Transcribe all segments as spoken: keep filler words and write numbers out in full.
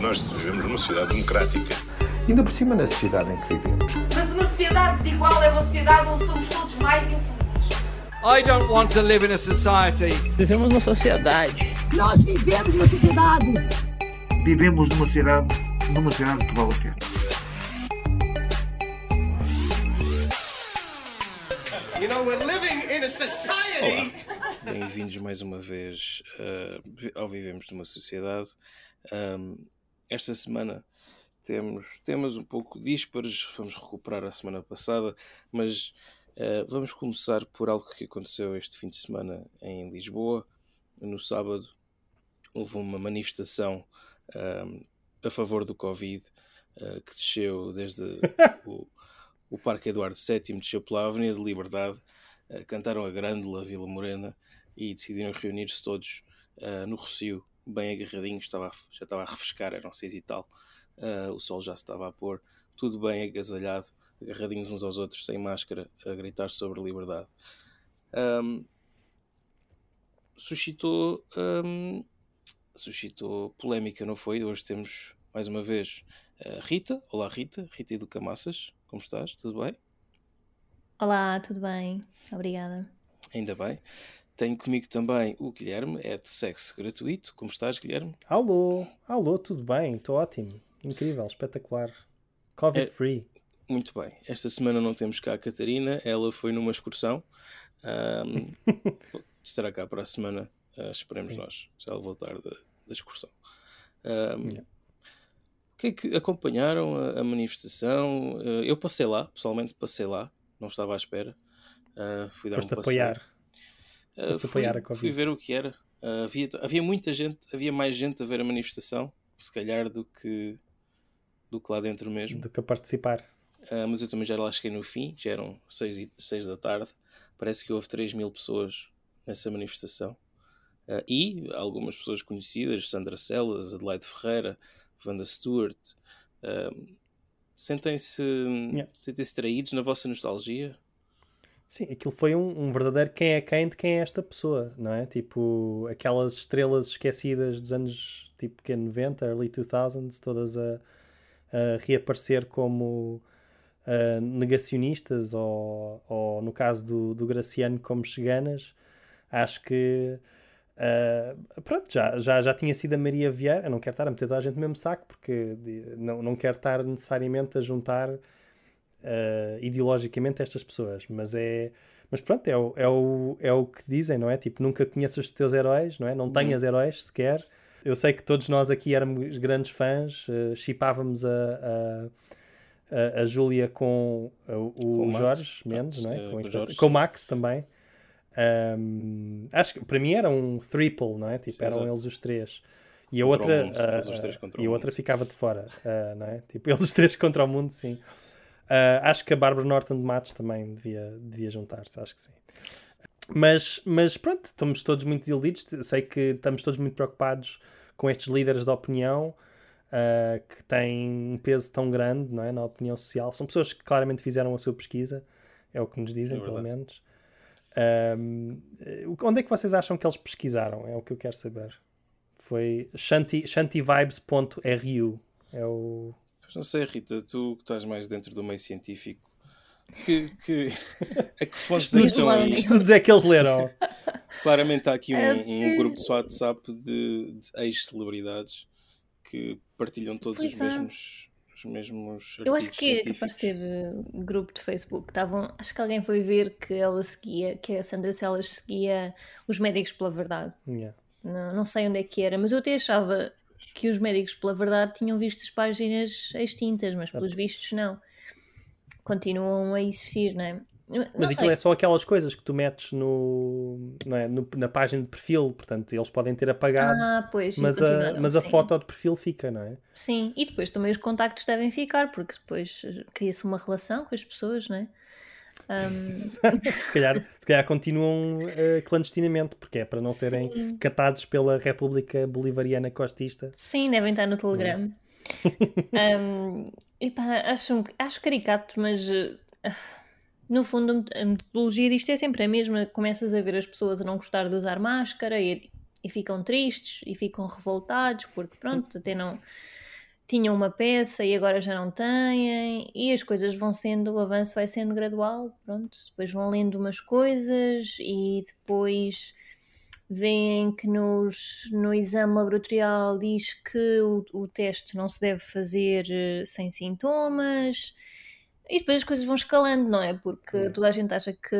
Nós vivemos numa sociedade democrática. Ainda por cima na sociedade em que vivemos. Mas uma sociedade desigual é uma sociedade onde somos todos mais infelizes. I don't want to live in a society. Vivemos numa sociedade. Nós vivemos numa sociedade. Vivemos numa sociedade, numa sociedade que vale a pena. You know, we're living in a society. Olá. Bem-vindos mais uma vez uh, ao Vivemos numa Sociedade. Um, esta semana temos temas um pouco díspares, vamos recuperar a semana passada, mas uh, vamos começar por algo que aconteceu este fim de semana em Lisboa. No sábado houve uma manifestação um, a favor do Covid uh, que desceu desde o... O Parque Eduardo sétimo desceu pela Avenida de Liberdade, uh, cantaram a Grândola, Vila Morena e decidiram reunir-se todos uh, no Rossio, bem agarradinhos, estava a, já estava a refrescar, eram seis e tal, uh, o sol já se estava a pôr, tudo bem agasalhado, agarradinhos uns aos outros, sem máscara, a gritar sobre liberdade. Um, suscitou, um, suscitou polémica, não foi? Hoje temos, mais uma vez, a Rita. Olá Rita, Rita e do Camassas. Como estás? Tudo bem? Olá, tudo bem. Obrigada. Ainda bem. Tenho comigo também o Guilherme, é de sexo gratuito. Como estás, Guilherme? Alô, alô, tudo bem? Estou ótimo. Incrível, espetacular. Covid-free. É, muito bem. Esta semana não temos cá a Catarina, ela foi numa excursão. Um, estará cá para a semana, uh, esperemos. Sim. Nós. Já voltar da, da excursão. Um, yeah. O que é que acompanharam a, a manifestação? Uh, eu passei lá, pessoalmente passei lá, não estava à espera. Uh, fui dar Foste um passeio. Apoiar. Uh, fui, apoiar a Covid. Fui ver o que era. Uh, havia, havia muita gente, havia mais gente a ver a manifestação, se calhar, do que, do que lá dentro mesmo. Do que a participar. Uh, mas eu também já lá cheguei no fim, já eram seis da tarde. Parece que houve três mil pessoas nessa manifestação. Uh, e algumas pessoas conhecidas, Sandra Seles, Adelaide Ferreira, Wanda Stewart, um, sentem-se, yeah. sentem-se traídos na vossa nostalgia? Sim, aquilo foi um, um verdadeiro quem é quem de quem é esta pessoa, não é? Tipo, aquelas estrelas esquecidas dos anos tipo que é noventa, early two thousands, todas a, a reaparecer como uh, negacionistas ou, ou, no caso do, do Graciano, como cheganas. Acho que Uh, pronto, já, já, já tinha sido a Maria Vieira. Eu não quero estar a meter toda a gente no mesmo saco, porque não, não quero estar necessariamente a juntar uh, ideologicamente estas pessoas, mas é, mas pronto, é o, é, o, é o que dizem, não é? Tipo, nunca conheças os teus heróis, não é? Não tenhas heróis sequer. Eu sei que todos nós aqui éramos grandes fãs, chipávamos uh, a, a, a Júlia com a, o, com o Jorge Mendes, não é? É, com, com, Jorge. Com o Max também. Um, acho que para mim era um triple, não é? Tipo, sim, eram exato. Eles os três e a outra, mundo, uh, os três e a outra ficava de fora, uh, não é? Tipo, eles os três contra o mundo, sim. Uh, acho que a Bárbara Norton de Matos também devia, devia juntar-se, acho que sim. Mas, mas pronto, estamos todos muito desiludidos. Sei que estamos todos muito preocupados com estes líderes de opinião uh, que têm um peso tão grande, não é? Na opinião social. São pessoas que claramente fizeram a sua pesquisa, é o que nos dizem, é pelo menos. Um, onde é que vocês acham que eles pesquisaram? É o que eu quero saber. Foi Shanti, shantivibes ponto r u. É o... Não sei, Rita, tu que estás mais dentro do meio científico, que, que, a que fontes é que estão aí? Estudos é que eles leram. Claramente há aqui um, um grupo de WhatsApp de, de ex-celebridades que partilham todos pois os sabe. mesmos... Os mesmos eu acho que é capaz de ser grupo de Facebook. Estavam, acho que alguém foi ver que ela seguia, que a Sandra Seles seguia os médicos pela verdade. Yeah. Não, não sei onde é que era, mas eu até achava que os médicos pela verdade tinham visto as páginas extintas, mas pelos ah. vistos não. Continuam a existir, não é? Não, mas aquilo é só aquelas coisas que tu metes no, não é, no, na página de perfil, portanto eles podem ter apagado, ah, pois, mas, a, não, mas a foto de perfil fica, não é? Sim, e depois também os contactos devem ficar, porque depois cria-se uma relação com as pessoas, não é? Um... se, calhar, se calhar continuam uh, clandestinamente, porque é para não serem sim. catados pela República Bolivariana Costista. Sim, devem estar no Telegram. um, epá, acho, acho caricato, mas... Uh, no fundo, a metodologia disto é sempre a mesma. Começas a ver as pessoas a não gostar de usar máscara e, e ficam tristes e ficam revoltados porque pronto, até não tinham uma peça e agora já não têm, e as coisas vão sendo, o avanço vai sendo gradual, pronto, depois vão lendo umas coisas e depois veem que nos, no exame laboratorial diz que o, o teste não se deve fazer sem sintomas, e depois as coisas vão escalando, não é? Porque é. toda a gente acha que,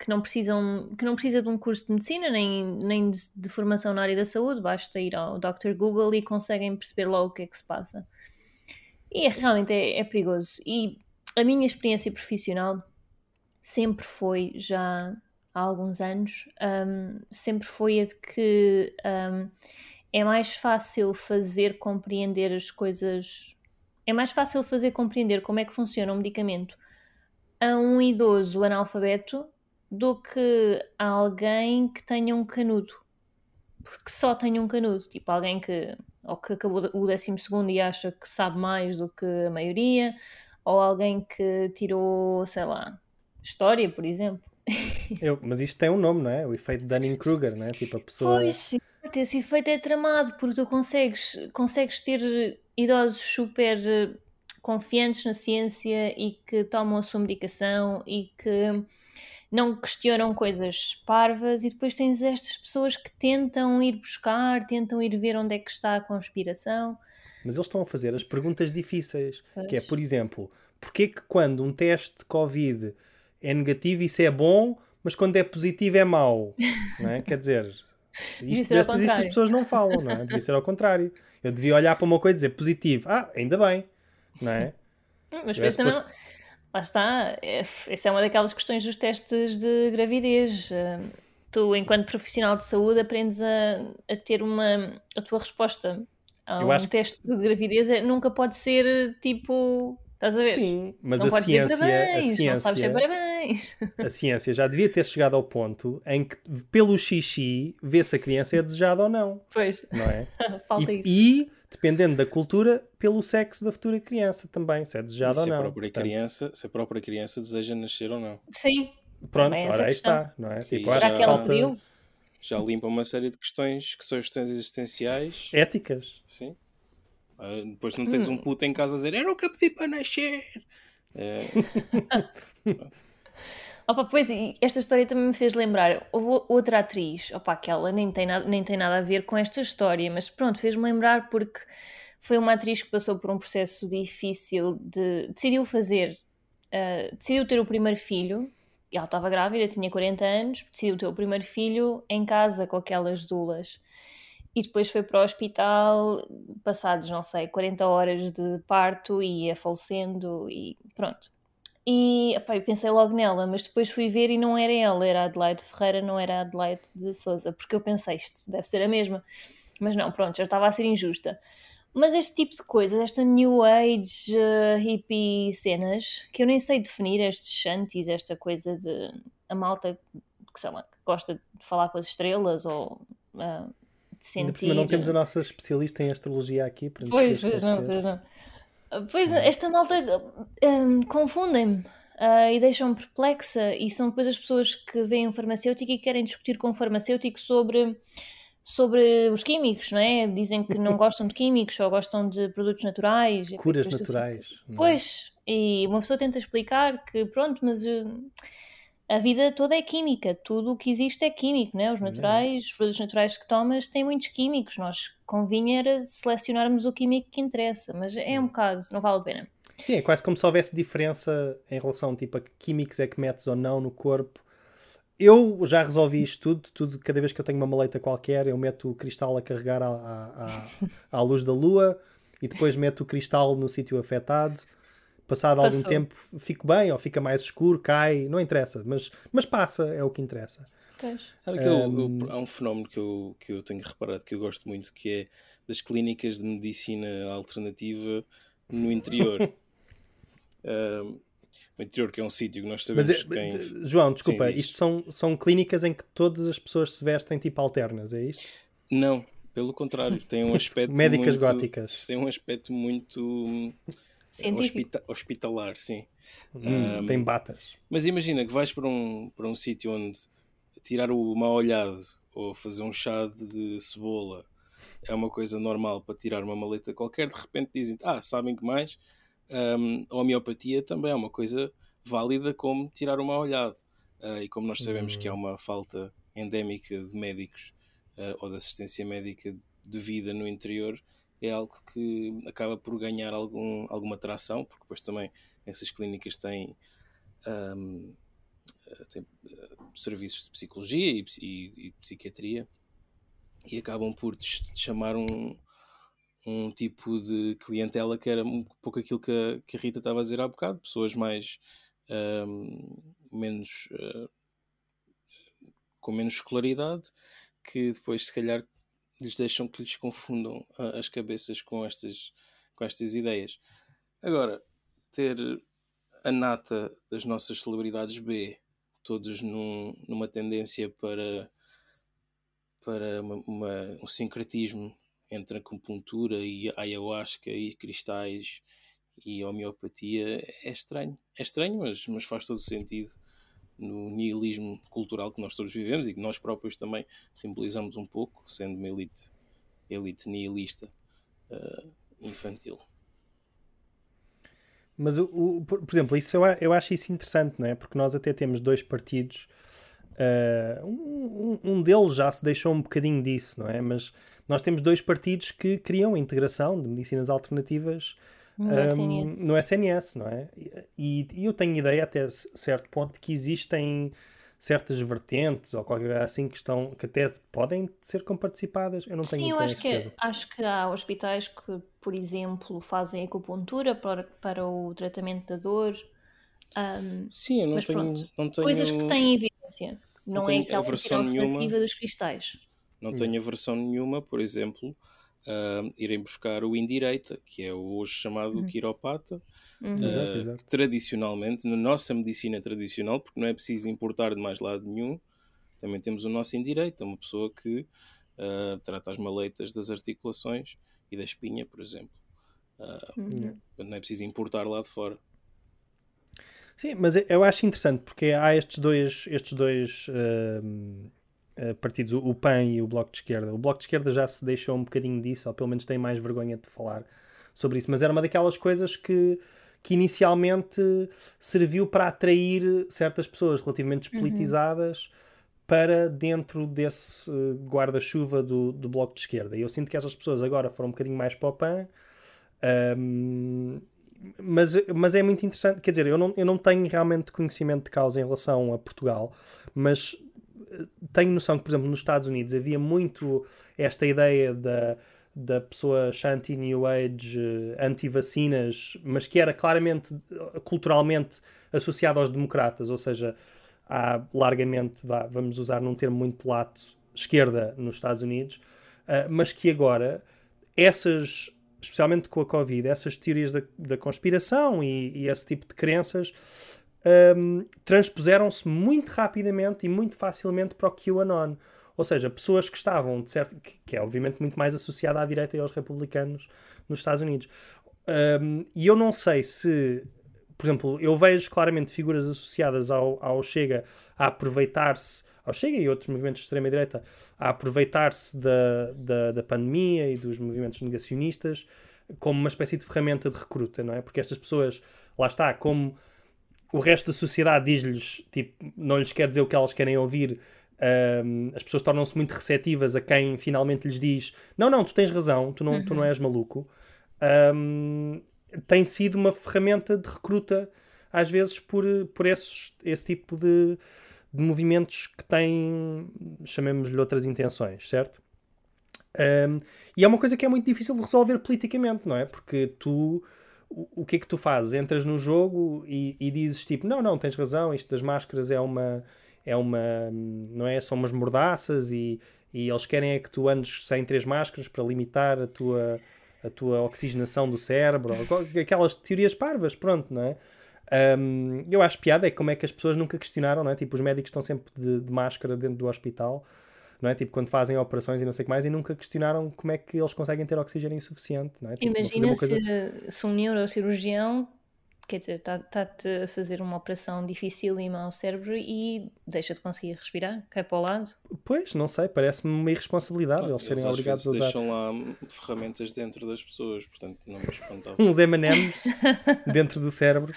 que, não precisam, que não precisa de um curso de medicina, nem, nem de, de formação na área da saúde, basta ir ao doutor Google e conseguem perceber logo o que é que se passa. E é, realmente é, é perigoso. E a minha experiência profissional sempre foi já... há alguns anos, um, sempre foi a que um, é mais fácil fazer compreender as coisas, é mais fácil fazer compreender como é que funciona um medicamento a um idoso analfabeto do que a alguém que tenha um canudo, porque só tenha um canudo, tipo alguém que, ou que acabou o décimo segundo e acha que sabe mais do que a maioria, ou alguém que tirou, sei lá, História, por exemplo. Eu, mas isto tem um nome, não é? O efeito Dunning-Kruger, não é? Tipo, a pessoa... Pois, esse efeito é tramado, porque tu consegues, consegues ter idosos super confiantes na ciência e que tomam a sua medicação e que não questionam coisas parvas, e depois tens estas pessoas que tentam ir buscar, tentam ir ver onde é que está a conspiração. Mas eles estão a fazer as perguntas difíceis, pois. Que é, por exemplo, porquê que quando um teste de Covid... é negativo, isso é bom, mas quando é positivo é mau, não é? Quer dizer, isto, isto, isto as pessoas não falam, não é? Devia ser ao contrário. Eu devia olhar para uma coisa e dizer positivo, ah, ainda bem, não é? Mas depois também, depois... lá está, essa é uma daquelas questões dos testes de gravidez. Tu, enquanto profissional de saúde, aprendes a, a ter uma, a tua resposta a um teste que... de gravidez, nunca pode ser tipo... Estás a ver? Sim, mas não a, ciência, parabéns, a ciência... Não sabes dizer parabéns. A ciência já devia ter chegado ao ponto em que, pelo xixi, vê se a criança é desejada ou não. Pois. Não é? Falta e, isso. E, dependendo da cultura, pelo sexo da futura criança também, se é desejada ou não. A própria criança, se a própria criança deseja nascer ou não. Sim. Pronto, ora aí está. Não é? Tipo, será que ela pediu? Já limpa uma série de questões que são questões existenciais. Éticas. Sim. Uh, depois não tens hum. um puto em casa a dizer eu nunca pedi para nascer. uh... Opa, pois, e esta história também me fez lembrar, houve outra atriz, opa, que ela nem tem nada, nem tem nada a ver com esta história, mas pronto, fez-me lembrar porque foi uma atriz que passou por um processo difícil de, decidiu fazer uh, decidiu ter o primeiro filho, e ela estava grávida, tinha quarenta anos, decidiu ter o primeiro filho em casa com aquelas doulas. E depois foi para o hospital, passados, não sei, quarenta horas de parto, e ia falecendo e pronto. E opa, eu pensei logo nela, mas depois fui ver e não era ela, era a Adelaide Ferreira, não era a Adelaide de Souza, porque eu pensei, isto deve ser a mesma. Mas não, pronto, já estava a ser injusta. Mas este tipo de coisas, esta new age, uh, hippie cenas, que eu nem sei definir, estes shanties, esta coisa de... a malta que, sei lá, que gosta de falar com as estrelas ou... Uh, Ainda por cima não temos a nossa especialista em astrologia aqui para nos pois, pois não, pois não. Pois, esta malta um, confundem-me uh, e deixam-me perplexa, e são depois as pessoas que veem um farmacêutico e querem discutir com o farmacêutico sobre, sobre os químicos, não é? Dizem que não gostam de químicos ou gostam de produtos naturais. Curas é naturais. Que... Pois, e uma pessoa tenta explicar que pronto, mas... Uh... a vida toda é química, tudo o que existe é químico, não é? Os naturais, os produtos naturais que tomas têm muitos químicos, nós convinha era selecionarmos o químico que interessa, mas é um bocado, não vale a pena. Sim, é quase como se houvesse diferença em relação tipo, a que químicos é que metes ou não no corpo. Eu já resolvi isto tudo, tudo cada vez que eu tenho uma maleta qualquer, eu meto o cristal a carregar à, à, à, à luz da lua e depois meto o cristal no sítio afetado. Passado algum Passou. tempo, fico bem, ou fica mais escuro, cai, não interessa. Mas, mas passa, é o que interessa. Sabe que eu, um... eu, há um fenómeno que eu, que eu tenho reparado, que eu gosto muito, que é das clínicas de medicina alternativa no interior. um, o interior que é um sítio que nós sabemos mas, que tem... João, desculpa, sim, isto são, são clínicas em que todas as pessoas se vestem tipo alternas, é isto? Não, pelo contrário. Tem um aspecto médicas muito, góticas. Tem um aspecto muito... Hospita- hospitalar, sim. Hum, um, tem batas. Mas imagina que vais para um, para um sítio onde tirar o mau olhado ou fazer um chá de cebola é uma coisa normal para tirar uma maleta qualquer, de repente dizem, ah, sabem que mais? Um, a homeopatia também é uma coisa válida como tirar uma olhada. Uh, e como nós sabemos uhum. que há uma falta endémica de médicos uh, ou de assistência médica de vida no interior, é algo que acaba por ganhar algum, alguma tração, porque depois também essas clínicas têm, um, têm uh, serviços de psicologia e, e, e psiquiatria, e acabam por chamar um, um tipo de clientela que era um pouco aquilo que a, que a Rita estava a dizer há bocado, pessoas mais um, menos uh, com menos escolaridade, que depois se calhar lhes deixam que lhes confundam uh, as cabeças com estas, com estas ideias. Agora, ter a nata das nossas celebridades B, todos num, numa tendência para... para uma, uma, um sincretismo entre acupuntura e ayahuasca e cristais e homeopatia, é estranho. É estranho, mas, mas faz todo o sentido no nihilismo cultural que nós todos vivemos e que nós próprios também simbolizamos um pouco, sendo uma elite, elite nihilista uh, infantil. Mas, o, o, por, por exemplo, isso eu, eu acho isso interessante, não é? Porque nós até temos dois partidos... Uh, um, um deles já se deixou um bocadinho disso, não é? Mas nós temos dois partidos que criam a integração de medicinas alternativas no, um, S N S. No S N S, não é? E, e eu tenho ideia até certo ponto que existem certas vertentes ou qualquer coisa assim que, estão, que até podem ser comparticipadas. Eu não tenho Sim, eu acho que, acho que há hospitais que, por exemplo, fazem acupuntura para, para o tratamento da dor. Um, Sim, eu não, mas tenho, pronto, não tenho... Coisas que têm evidência. Não, não tenho é aversão nenhuma dos cristais. Não hum. tenho aversão nenhuma, por exemplo, uh, irem buscar o indireita, que é hoje chamado hum. quiropata, hum. Uh, exato, exato. Que tradicionalmente, na nossa medicina tradicional, porque não é preciso importar de mais lado nenhum, também temos o nosso indireita, uma pessoa que uh, trata as maleitas das articulações e da espinha, por exemplo. Uh, hum. Não é preciso importar lá de fora. Sim, mas eu acho interessante porque há estes dois, estes dois uh, partidos, o P A N e o Bloco de Esquerda. O Bloco de Esquerda já se deixou um bocadinho disso, ou pelo menos tem mais vergonha de falar sobre isso, mas era uma daquelas coisas que, que inicialmente serviu para atrair certas pessoas relativamente despolitizadas uhum. para dentro desse guarda-chuva do, do Bloco de Esquerda. E eu sinto que essas pessoas agora foram um bocadinho mais para o P A N. Um, Mas, mas é muito interessante, quer dizer, eu não, eu não tenho realmente conhecimento de causa em relação a Portugal, mas tenho noção que, por exemplo, nos Estados Unidos havia muito esta ideia da, da pessoa Shanti New Age anti-vacinas, mas que era claramente, culturalmente associada aos democratas, ou seja, há largamente, vá, vamos usar num termo muito lato, esquerda nos Estados Unidos, uh, mas que agora essas... especialmente com a Covid, essas teorias da, da conspiração e, e esse tipo de crenças um, transpuseram-se muito rapidamente e muito facilmente para o QAnon. Ou seja, pessoas que estavam, de certo, que, que é obviamente muito mais associada à direita e aos republicanos nos Estados Unidos. Um, e eu não sei se, por exemplo, eu vejo claramente figuras associadas ao, ao Chega a aproveitar-se, ao Chega e outros movimentos de extrema-direita a aproveitar-se da, da, da pandemia e dos movimentos negacionistas como uma espécie de ferramenta de recruta, não é? Porque estas pessoas, lá está, como o resto da sociedade diz-lhes, tipo, não lhes quer dizer o que elas querem ouvir, um, as pessoas tornam-se muito receptivas a quem finalmente lhes diz não, não, tu tens razão, tu não, uhum. tu não és maluco. Um, tem sido uma ferramenta de recruta, às vezes, por, por esses, esse tipo de de movimentos que têm, chamemos-lhe, outras intenções, certo? Um, e é uma coisa que é muito difícil de resolver politicamente, não é? Porque tu, o, o que é que tu fazes? Entras no jogo e, e dizes tipo, não, não, tens razão, isto das máscaras é uma, é uma, não é? São umas mordaças e, e eles querem é que tu andes sem três máscaras para limitar a tua, a tua oxigenação do cérebro, aquelas teorias parvas, pronto, não é? Um, eu acho piada é como é que as pessoas nunca questionaram, não é? Tipo, os médicos estão sempre de, de máscara dentro do hospital, não é? Tipo, quando fazem operações e não sei o que mais, e nunca questionaram como é que eles conseguem ter oxigênio insuficiente, não é? Tipo, imagina se, coisa... se um neurocirurgião quer dizer, está-te a fazer uma operação dificílima ao cérebro e deixa de conseguir respirar, cai para o lado. Pois, não sei, parece-me uma irresponsabilidade ah, eles serem obrigados a usar. Deixam lá ferramentas dentro das pessoas, portanto não me espantava. Uns M and M's dentro do cérebro.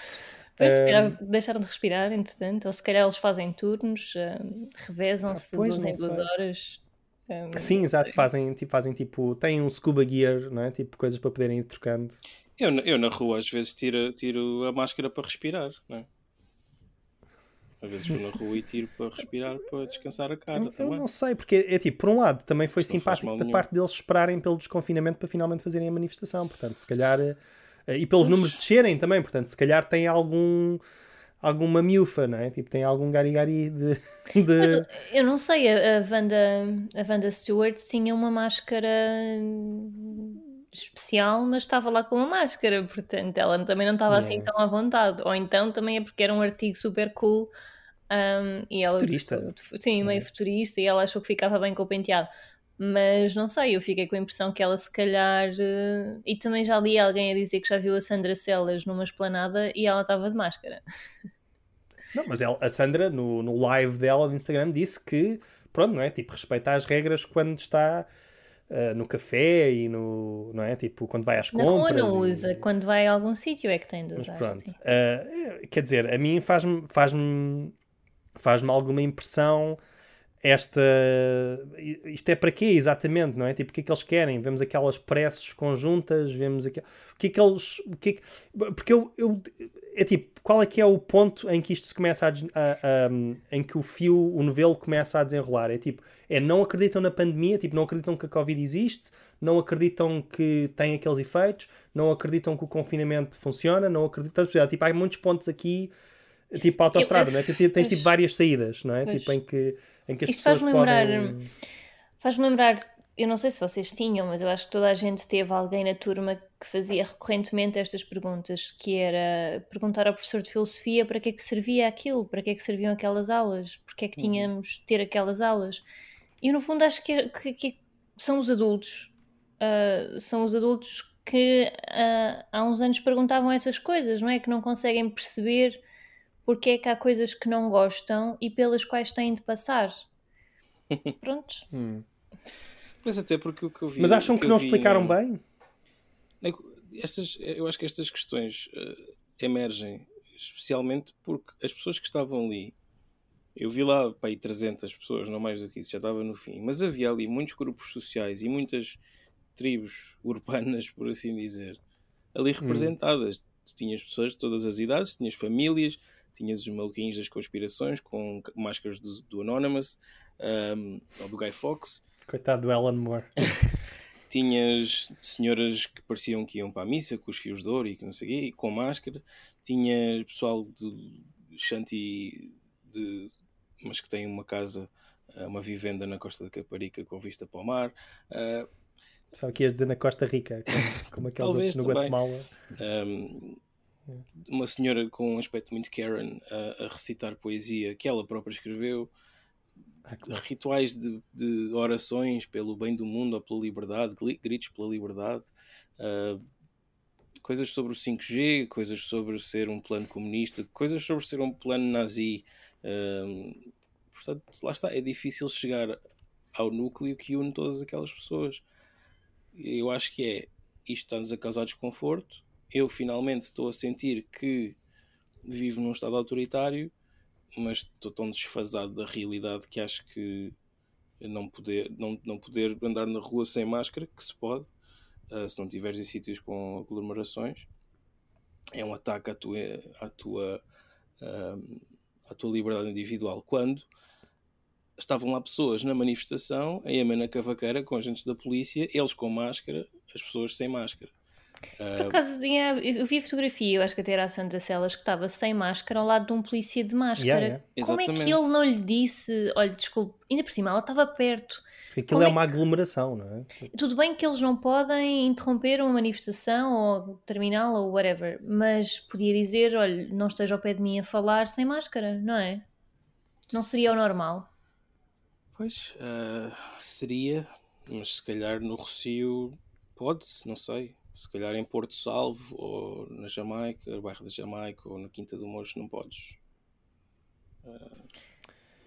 Pois, um... se calhar deixaram de respirar, entretanto, ou se calhar eles fazem turnos, um, revezam-se ah, de duas em duas horas. Um, Sim, exato, fazem, tipo, fazem tipo, têm um scuba gear, não é? Tipo coisas para poderem ir trocando. Eu, eu na rua às vezes tiro, tiro a máscara para respirar, não é? Às vezes vou na rua e tiro para respirar, para descansar a cara eu, também. Eu não sei, porque é, é tipo, por um lado também foi simpático da parte deles esperarem pelo desconfinamento para finalmente fazerem a manifestação, portanto se calhar, e pelos Oxe. números descerem também, portanto se calhar tem algum... alguma miúfa, não é? Tipo, tem algum gari-gari de... de... Mas eu, eu não sei, a Wanda, a Wanda Stewart tinha uma máscara especial, mas estava lá com uma máscara, portanto, ela também não estava yeah. assim tão à vontade. Ou então também é porque era um artigo super cool um, e ela... Futurista. Sim, meio é. futurista, e ela achou que ficava bem com o penteado. Mas não sei, eu fiquei com a impressão que ela se calhar... E também já li alguém a dizer que já viu a Sandra Seles numa esplanada e ela estava de máscara. Não, mas ela, a Sandra, no, no live dela no Instagram, disse que, pronto, não é? Tipo, respeita as regras quando está uh, no café e no... Não é? Tipo, quando vai às Na compras... Na rua não e... usa, quando vai a algum sítio é que tem de usar. Mas pronto, uh, quer dizer, a mim faz-me faz-me faz-me alguma impressão... Esta, isto é para quê exatamente, não é? Tipo, o que é que eles querem? Vemos aquelas preces conjuntas, vemos aquel... o que é que eles... O que é que... Porque eu, eu... É tipo, qual é que é o ponto em que isto se começa a... a, a em que o fio, o novelo começa a desenrolar? É tipo, é não acreditam na pandemia, tipo, não acreditam que a Covid existe, não acreditam que tem aqueles efeitos, não acreditam que o confinamento funciona, não acreditam... Tipo, há muitos pontos aqui, tipo, autoestrada, não é? Tens, tipo, pois. várias saídas, não é? Pois. Tipo, em que... Em que as Isto faz-me lembrar, podem... faz-me lembrar, eu não sei se vocês tinham, mas eu acho que toda a gente teve alguém na turma que fazia recorrentemente estas perguntas, que era perguntar ao professor de filosofia para que é que servia aquilo, para que é que serviam aquelas aulas, porque é que tínhamos de ter aquelas aulas. E no fundo acho que, que, que são os adultos, uh, são os adultos que uh, há uns anos perguntavam essas coisas, não é? Que não conseguem perceber... Porque é que há coisas que não gostam e pelas quais têm de passar. Prontos? Hum. Mas até porque o que eu vi... Mas acham que, que não vi, explicaram não, bem? Estas, eu acho que estas questões uh, emergem especialmente porque as pessoas que estavam ali... Eu vi lá pá, aí trezentas pessoas, não mais do que isso, já estava no fim. Mas havia ali muitos grupos sociais e muitas tribos urbanas, por assim dizer, ali representadas. Hum. Tu tinhas pessoas de todas as idades, tinhas famílias... Tinhas os maluquinhos das conspirações com máscaras do, do Anonymous um, ou do Guy Fawkes. Coitado do Alan Moore. Tinhas senhoras que pareciam que iam para a missa com os fios de ouro e que não sei o quê, e com máscara. Tinha pessoal de Shanti, de, mas que tem uma casa, uma vivenda na Costa da Caparica com vista para o mar. Uh, Sabe o que ias dizer na Costa Rica, como, como aqueles outros no também. Guatemala. Um, Uma senhora com um aspecto muito Karen a, a recitar poesia que ela própria escreveu, ah, claro. Rituais de, de orações pelo bem do mundo ou pela liberdade, gritos pela liberdade, uh, coisas sobre o cinco G, coisas sobre ser um plano comunista, coisas sobre ser um plano nazi. Uh, portanto, lá está, é difícil chegar ao núcleo que une todas aquelas pessoas. Eu acho que é isto está-nos a causar desconforto. Eu finalmente estou a sentir que vivo num estado autoritário, mas estou tão desfasado da realidade que acho que não poder, não, não poder andar na rua sem máscara, que se pode, uh, se não tiveres em sítios com aglomerações, é um ataque à tua, à tua, uh, à tua liberdade individual. Quando estavam lá pessoas na manifestação, em amena cavaqueira, com agentes da polícia, eles com máscara, as pessoas sem máscara. Por acaso, eu vi a fotografia, eu acho que até era a Sandra Seles que estava sem máscara ao lado de um polícia de máscara. Yeah, yeah. Como Exatamente. É que ele não lhe disse, olha, desculpe, ainda por cima, ela estava perto. Porque aquilo é, é uma aglomeração, não é? Tudo bem que eles não podem interromper uma manifestação ou terminá-la ou whatever, mas podia dizer, olha, não esteja ao pé de mim a falar sem máscara, não é? Não seria o normal? Pois, uh, seria, mas se calhar no Rossio pode-se, não sei. Se calhar em Porto Salvo, ou na Jamaica, no bairro da Jamaica, ou na Quinta do Mocho, não podes. Uh...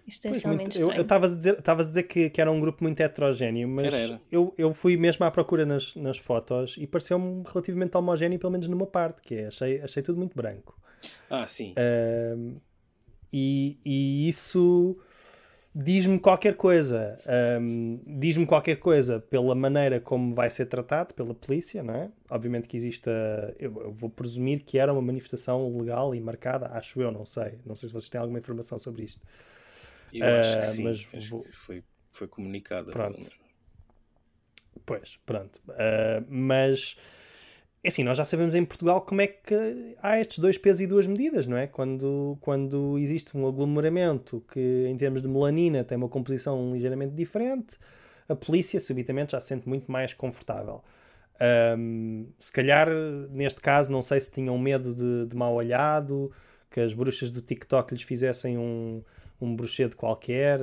Isto é pois, realmente muito estranho. Eu estavas a dizer, estavas a dizer que, que era um grupo muito heterogéneo, mas era, era. Eu, eu fui mesmo à procura nas, nas fotos e pareceu-me relativamente homogéneo, pelo menos numa parte, que é, achei, achei tudo muito branco. Ah, sim. Uh, e, e isso... diz-me qualquer coisa, um, diz-me qualquer coisa pela maneira como vai ser tratado pela polícia, não é? Obviamente que existe, a, eu, eu vou presumir que era uma manifestação legal e marcada, acho eu, não sei, não sei se vocês têm alguma informação sobre isto. Eu uh, acho que sim, mas vou... foi, foi comunicada. Pronto. Pois, pronto, uh, mas... assim, nós já sabemos em Portugal como é que há estes dois pesos e duas medidas, não é? Quando, quando existe um aglomeramento que, em termos de melanina, tem uma composição ligeiramente diferente, a polícia, subitamente, já se sente muito mais confortável. Um, se calhar, neste caso, não sei se tinham medo de, de mal olhado, que as bruxas do TikTok lhes fizessem um, um bruxedo qualquer,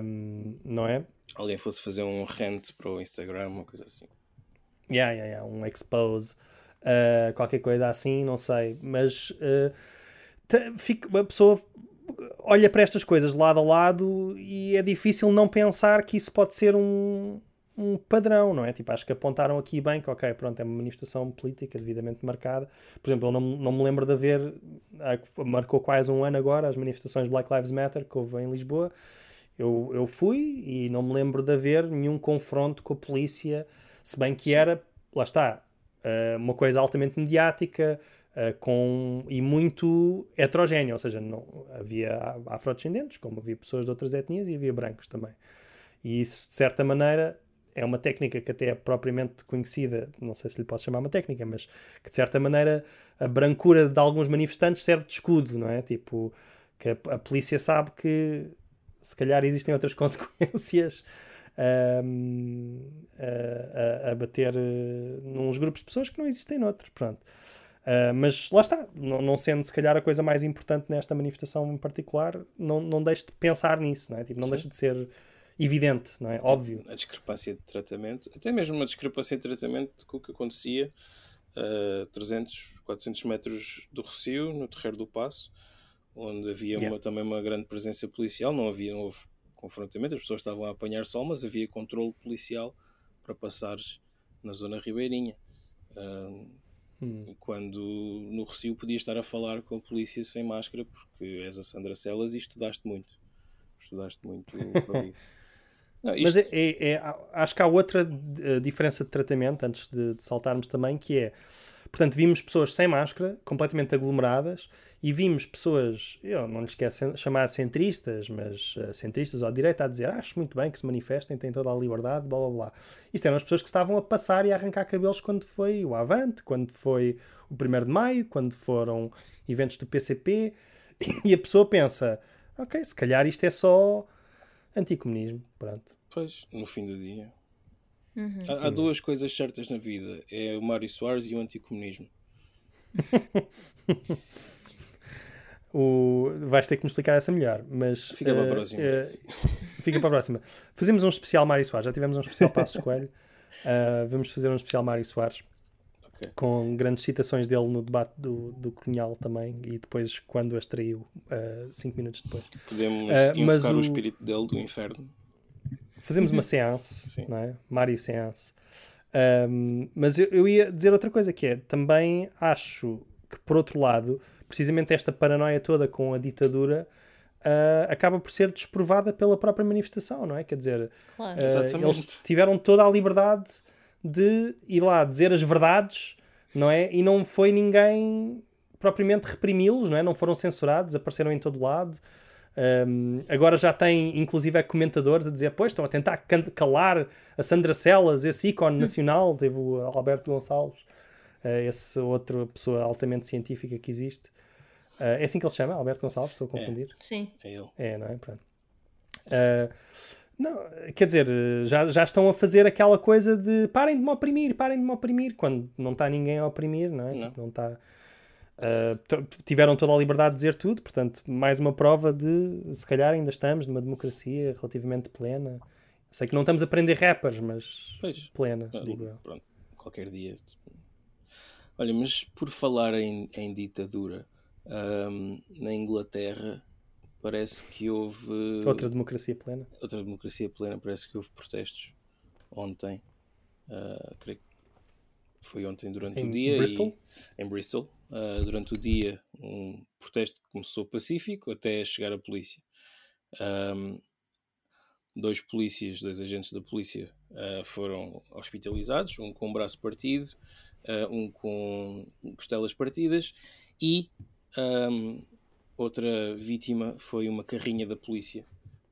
um, não é? Alguém fosse fazer um rant para o Instagram, uma coisa assim. Yeah, yeah, yeah, um expose, uh, qualquer coisa assim, não sei, mas uh, t- fica, a pessoa olha para estas coisas lado a lado e é difícil não pensar que isso pode ser um, um padrão, não é? Tipo, acho que apontaram aqui bem que, ok, pronto, é uma manifestação política devidamente marcada. Por exemplo, eu não, não me lembro de haver, marcou quase um ano agora, as manifestações Black Lives Matter que houve em Lisboa. Eu, eu fui e não me lembro de haver nenhum confronto com a polícia. Se bem que era, lá está, uma coisa altamente mediática com, e muito heterogénea, ou seja, não, havia afrodescendentes, como havia pessoas de outras etnias e havia brancos também. E isso, de certa maneira, é uma técnica que até é propriamente conhecida, não sei se lhe posso chamar uma técnica, mas que, de certa maneira, a brancura de alguns manifestantes serve de escudo, não é? Tipo, que a, a polícia sabe que, se calhar, existem outras consequências... Um, a, a, a bater uh, nos grupos de pessoas que não existem noutros, pronto. Uh, mas lá está, não, não sendo se calhar a coisa mais importante nesta manifestação em particular, não, não deixe de pensar nisso, não é? Tipo, não deixe de ser evidente, não é? Óbvio. A discrepância de tratamento, até mesmo uma discrepância de tratamento com o que acontecia a uh, trezentos, quatrocentos metros do Rossio, no Terreiro do Paço, onde havia yeah. uma, também uma grande presença policial, não havia, não houve confrontamento, as pessoas estavam a apanhar sol, mas havia controle policial para passares na zona ribeirinha. Um, hum. Quando no Rossio podias estar a falar com a polícia sem máscara, porque és a Sandra Seles e estudaste muito. Estudaste muito para vir. Não, isto... Mas é, é, é, acho que há outra diferença de tratamento, antes de, de saltarmos também, que é, portanto, vimos pessoas sem máscara, completamente aglomeradas, e vimos pessoas, eu não lhes quero chamar centristas, mas uh, centristas à direita a dizer, ah, acho muito bem que se manifestem, têm toda a liberdade, blá blá blá. Isto eram as pessoas que estavam a passar e a arrancar cabelos quando foi o Avante, quando foi o primeiro de maio, quando foram eventos do P C P, e a pessoa pensa, ok, se calhar isto é só anticomunismo, pronto. Pois, no fim do dia. Uhum. Há, há duas coisas certas na vida, é o Mário Soares e o anticomunismo. O... vais ter que me explicar essa melhor, mas fica para a próxima. Uh, uh, fica para a próxima. Fazemos um especial Mário Soares, já tivemos um especial Passos Coelho, uh, vamos fazer um especial Mário Soares, okay, com grandes citações dele no debate do, do Cunhal também, e depois quando as traiu, cinco uh, minutos depois. Podemos uh, invocar o... o espírito dele do inferno. Fazemos uma seance, não é? Mário seance. Um, mas eu, eu ia dizer outra coisa, que é, também acho que, por outro lado, precisamente esta paranoia toda com a ditadura uh, acaba por ser desprovada pela própria manifestação, não é? Quer dizer, claro. uh, eles tiveram toda a liberdade de ir lá dizer as verdades, não é? E não foi ninguém propriamente reprimi-los, não é? Não foram censurados, apareceram em todo lado. Um, agora já tem, inclusive, comentadores a dizer, pois, estão a tentar calar a Sandra Seles, esse ícone nacional, teve o Alberto Gonçalves, uh, essa outra pessoa altamente científica que existe. Uh, é assim que ele se chama? Alberto Gonçalves? Estou a confundir? É, sim. É ele. É, não é? Pronto. Uh, não, quer dizer, já, já estão a fazer aquela coisa de parem de me oprimir, parem de me oprimir, quando não está ninguém a oprimir, não é? Não, tipo, não está... Uh, t- tiveram toda a liberdade de dizer tudo, portanto, mais uma prova de, se calhar ainda estamos numa democracia relativamente plena. Sei que não estamos a prender rappers, mas pois, plena, não, digo eu. Pronto. qualquer dia. Olha, mas por falar em, em ditadura, um, na Inglaterra parece que houve... Outra democracia plena. Outra democracia plena, parece que houve protestos ontem. Uh, creio que foi ontem durante em o dia. Em Bristol? E, em Bristol. Uh, durante o dia, um protesto que começou pacífico até chegar a polícia. Um, dois polícias, dois agentes da polícia uh, foram hospitalizados, um com o braço partido, uh, um com costelas partidas e um, outra vítima foi uma carrinha da polícia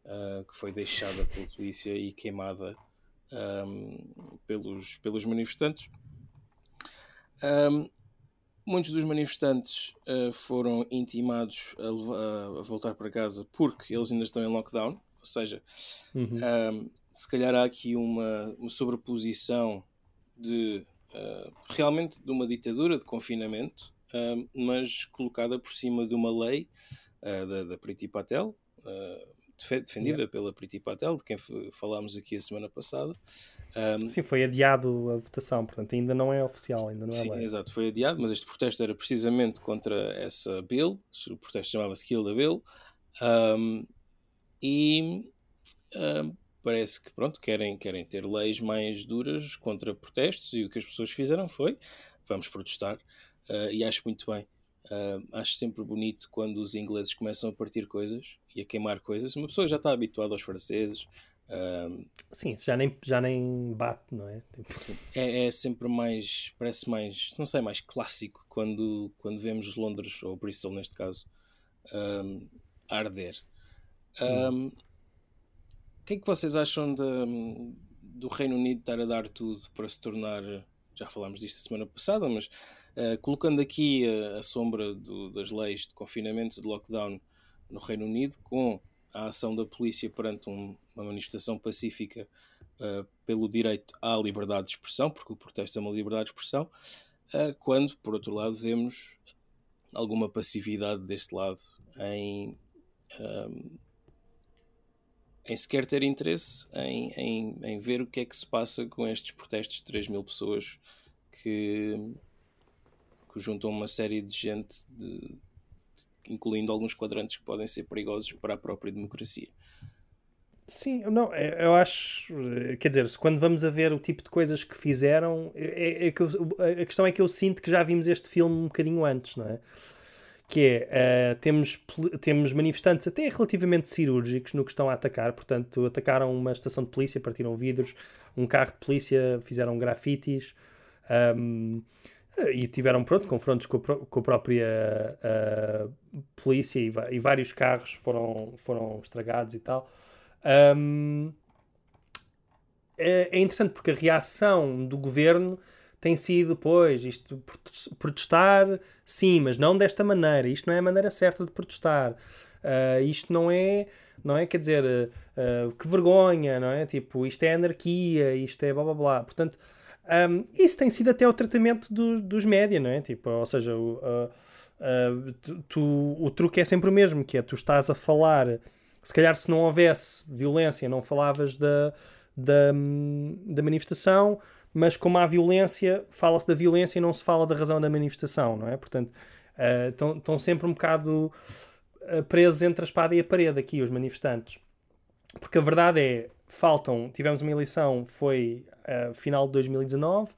uh, que foi deixada pela polícia e queimada um, pelos, pelos manifestantes. Um, muitos dos manifestantes uh, foram intimados a, levar, a voltar para casa porque eles ainda estão em lockdown. Ou seja, uhum. um, se calhar há aqui uma, uma sobreposição de, uh, realmente de uma ditadura de confinamento, uh, mas colocada por cima de uma lei uh, da, da Priti Patel, uh, defendida yeah. pela Priti Patel, de quem falámos aqui a semana passada. Um, Sim, foi adiado a votação, portanto ainda não é oficial, ainda não é sim, lei. Sim, exato, foi adiado, mas este protesto era precisamente contra essa bill, o protesto chamava-se Kill the Bill, um, e uh, parece que pronto, querem, querem ter leis mais duras contra protestos e o que as pessoas fizeram foi, vamos protestar uh, e acho muito bem, uh, acho sempre bonito quando os ingleses começam a partir coisas e a queimar coisas, uma pessoa já está habituada aos franceses. Uh, sim, já nem, já nem bate, não é? é? É sempre mais, parece mais, não sei, mais clássico quando, quando vemos Londres ou Bristol neste caso uh, arder. O um, que é que vocês acham de, do Reino Unido estar a dar tudo para se tornar, já falámos disto a semana passada, mas uh, colocando aqui a, a sombra do, das leis de confinamento, de lockdown no Reino Unido, com a ação da polícia perante um, uma manifestação pacífica uh, pelo direito à liberdade de expressão, porque o protesto é uma liberdade de expressão, uh, quando, por outro lado, vemos alguma passividade deste lado em... Um, em sequer ter interesse em, em, em ver o que é que se passa com estes protestos de três mil pessoas que, que juntam uma série de gente, de, de, incluindo alguns quadrantes que podem ser perigosos para a própria democracia. Sim, não, eu acho, quer dizer, quando vamos a ver o tipo de coisas que fizeram, é, é que eu, a questão é que eu sinto que já vimos este filme um bocadinho antes, não é? Que é, uh, temos, temos manifestantes até relativamente cirúrgicos no que estão a atacar, portanto, atacaram uma estação de polícia, partiram vidros, um carro de polícia, fizeram grafites um, e tiveram, pronto, confrontos com a, com a própria uh, polícia e, e vários carros foram, foram estragados e tal. Um, é, é interessante porque a reação do governo tem sido, pois, isto, protestar, sim, mas não desta maneira. Isto não é a maneira certa de protestar. Uh, isto não é, não é, quer dizer, uh, que vergonha, não é? Tipo, isto é anarquia, isto é blá blá blá. Portanto, um, isso tem sido até o tratamento do, dos média, não é? Tipo, ou seja, o, uh, uh, tu, tu, o truque é sempre o mesmo, que é tu estás a falar, se calhar se não houvesse violência, não falavas da, da, da manifestação, mas como há violência, fala-se da violência e não se fala da razão da manifestação, não é? Portanto, estão uh, sempre um bocado uh, presos entre a espada e a parede aqui, os manifestantes. Porque a verdade é, faltam, tivemos uma eleição, foi uh, final de dois mil e dezanove,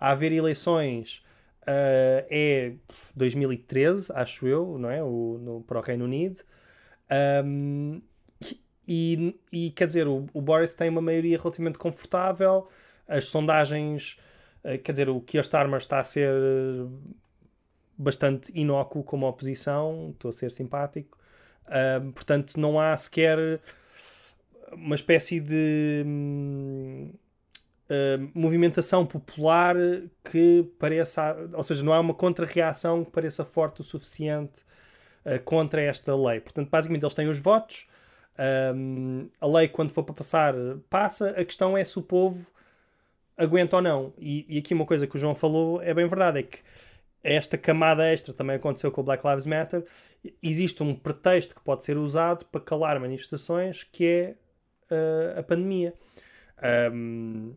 a haver eleições uh, é dois mil e treze, acho eu, não é? O, no, para o Reino Unido. Um, e, e, quer dizer, o, o Boris tem uma maioria relativamente confortável. As sondagens, quer dizer, o Keir Starmer está a ser bastante inócuo como oposição, estou a ser simpático, uh, portanto não há sequer uma espécie de um, uh, movimentação popular que pareça, ou seja, não há uma contra-reação que pareça forte o suficiente uh, contra esta lei. Portanto, basicamente eles têm os votos, um, a lei quando for para passar, passa, a questão é se o povo aguenta ou não, e, e aqui uma coisa que o João falou é bem verdade, é que esta camada extra também aconteceu com o Black Lives Matter, existe um pretexto que pode ser usado para calar manifestações, que é uh, a pandemia, um,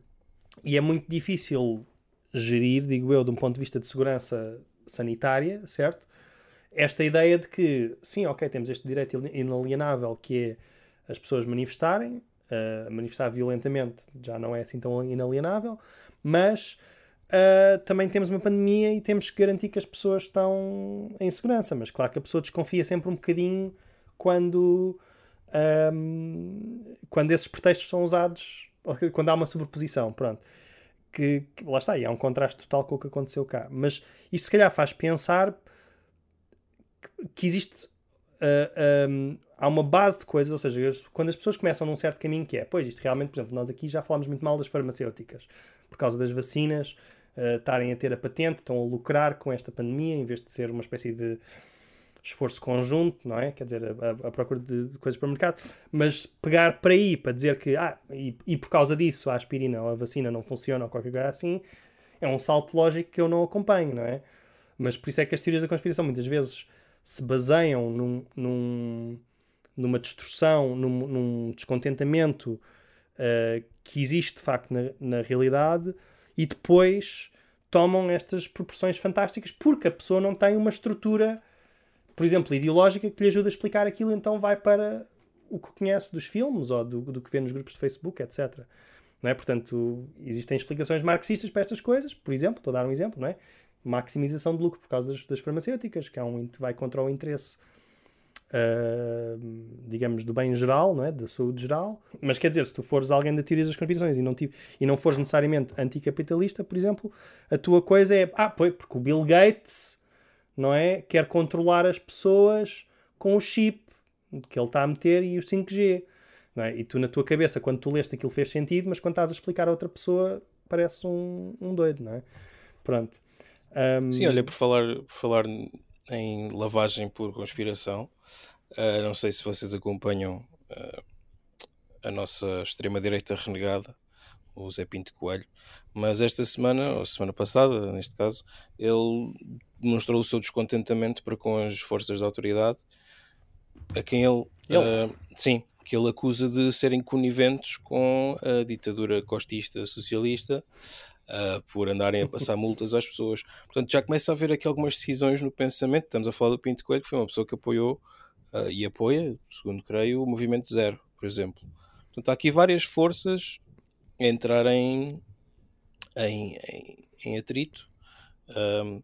e é muito difícil gerir, digo eu, de um ponto de vista de segurança sanitária, certo? Esta ideia de que, sim, ok, temos este direito inalienável que é as pessoas manifestarem, uh, manifestar violentamente já não é assim tão inalienável, mas uh, também temos uma pandemia e temos que garantir que as pessoas estão em segurança. Mas claro que a pessoa desconfia sempre um bocadinho quando, um, quando esses pretextos são usados, quando há uma sobreposição, pronto. Que, que, lá está, e há um contraste total com o que aconteceu cá. Mas isto se calhar faz pensar que, que existe... Uh, um, há uma base de coisas, ou seja, quando as pessoas começam num certo caminho que é, pois isto realmente, por exemplo, nós aqui já falámos muito mal das farmacêuticas, por causa das vacinas, uh, estarem a ter a patente, estão a lucrar com esta pandemia, em vez de ser uma espécie de esforço conjunto, não é? Quer dizer, a, a procura de, de coisas para o mercado, mas pegar para aí, para dizer que, ah, e, e por causa disso a aspirina ou a vacina não funciona ou qualquer coisa assim, é um salto lógico que eu não acompanho, não é? Mas por isso é que as teorias da conspiração muitas vezes se baseiam num... num numa distorção, num, num descontentamento uh, que existe de facto na, na realidade, e depois tomam estas proporções fantásticas porque a pessoa não tem uma estrutura, por exemplo, ideológica que lhe ajuda a explicar aquilo, então vai para o que conhece dos filmes ou do, do que vê nos grupos de Facebook, etcétera. Não é? Portanto, existem explicações marxistas para estas coisas, por exemplo, estou a dar um exemplo, não é? Maximização de lucro por causa das, das farmacêuticas, que é um, vai contra o interesse Uh, digamos, do bem geral, não é? Da saúde geral. Mas quer dizer, se tu fores alguém da teoria das conspirações e não, te, e não fores necessariamente anticapitalista, por exemplo, a tua coisa é, ah, pois, porque o Bill Gates, não é, quer controlar as pessoas com o chip que ele está a meter e o cinco G, não é? E tu na tua cabeça, quando tu leste aquilo, fez sentido, mas quando estás a explicar a outra pessoa parece um, um doido, não é? Pronto. Um... Sim, olha, por falar, por falar em lavagem por conspiração, Uh, não sei se vocês acompanham uh, a nossa extrema-direita renegada, o Zé Pinto Coelho, mas esta semana, ou semana passada, neste caso, ele mostrou o seu descontentamento para com as forças da autoridade, a quem ele, ele? Uh, sim, que ele acusa de serem coniventes com a ditadura costista socialista, Uh, por andarem a passar multas às pessoas. Portanto, já começa a haver aqui algumas decisões no pensamento. Estamos a falar do Pinto Coelho, que foi uma pessoa que apoiou uh, e apoia, segundo creio, o Movimento Zero, por exemplo. Portanto, há aqui várias forças a entrarem em, em, em atrito. Um,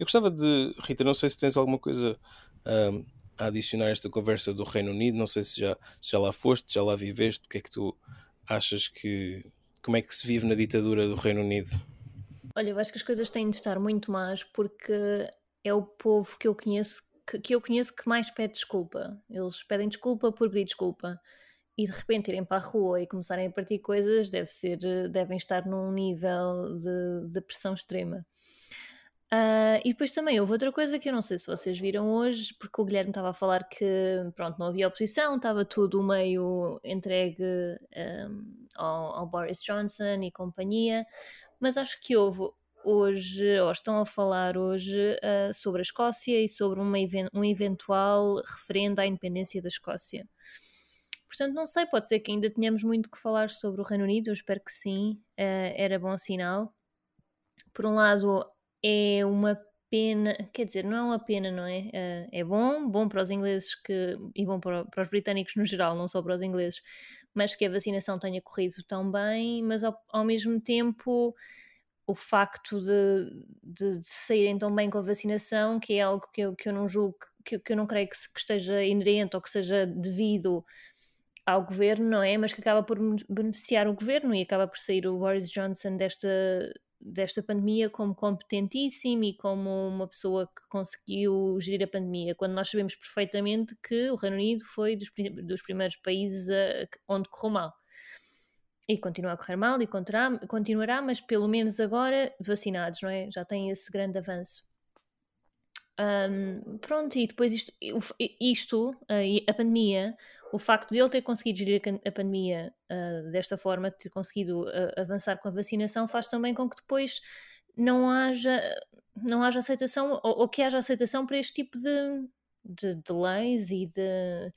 eu gostava de... Rita, não sei se tens alguma coisa um, a adicionar a esta conversa do Reino Unido. Não sei se já, se já lá foste, já lá viveste. O que é que tu achas que... Como é que se vive na ditadura do Reino Unido? Olha, eu acho que as coisas têm de estar muito más, porque é o povo que eu conheço que, que, eu conheço que mais pede desculpa. Eles pedem desculpa por pedir desculpa. E de repente irem para a rua e começarem a partir coisas, deve ser, devem estar num nível de, de pressão extrema. Uh, e depois também houve outra coisa que eu não sei se vocês viram hoje, porque o Guilherme estava a falar que pronto, não havia oposição, estava tudo meio entregue um, ao, ao Boris Johnson e companhia, mas acho que houve hoje, ou estão a falar hoje, uh, sobre a Escócia e sobre uma, um eventual referendo à independência da Escócia. Portanto, não sei, pode ser que ainda tenhamos muito que falar sobre o Reino Unido, eu espero que sim, uh, era bom sinal. Por um lado... É uma pena, quer dizer, não é uma pena, não é? É bom, bom para os ingleses que, e bom para, para os britânicos no geral, não só para os ingleses, mas que a vacinação tenha corrido tão bem, mas ao, ao mesmo tempo o facto de, de, de saírem tão bem com a vacinação, que é algo que eu, que eu não julgo, que, que eu não creio que, se, que esteja inerente ou que seja devido ao governo, não é? Mas que acaba por beneficiar o governo e acaba por sair o Boris Johnson desta... desta pandemia como competentíssimo e como uma pessoa que conseguiu gerir a pandemia, quando nós sabemos perfeitamente que o Reino Unido foi dos, dos primeiros países a, onde correu mal. E continua a correr mal e continuará, mas pelo menos agora vacinados, não é? Já tem esse grande avanço. Um, pronto, e depois isto, isto, a pandemia, o facto de ele ter conseguido gerir a pandemia uh, desta forma, ter conseguido uh, avançar com a vacinação, faz também com que depois não haja, não haja aceitação, ou, ou que haja aceitação para este tipo de, de, de leis e de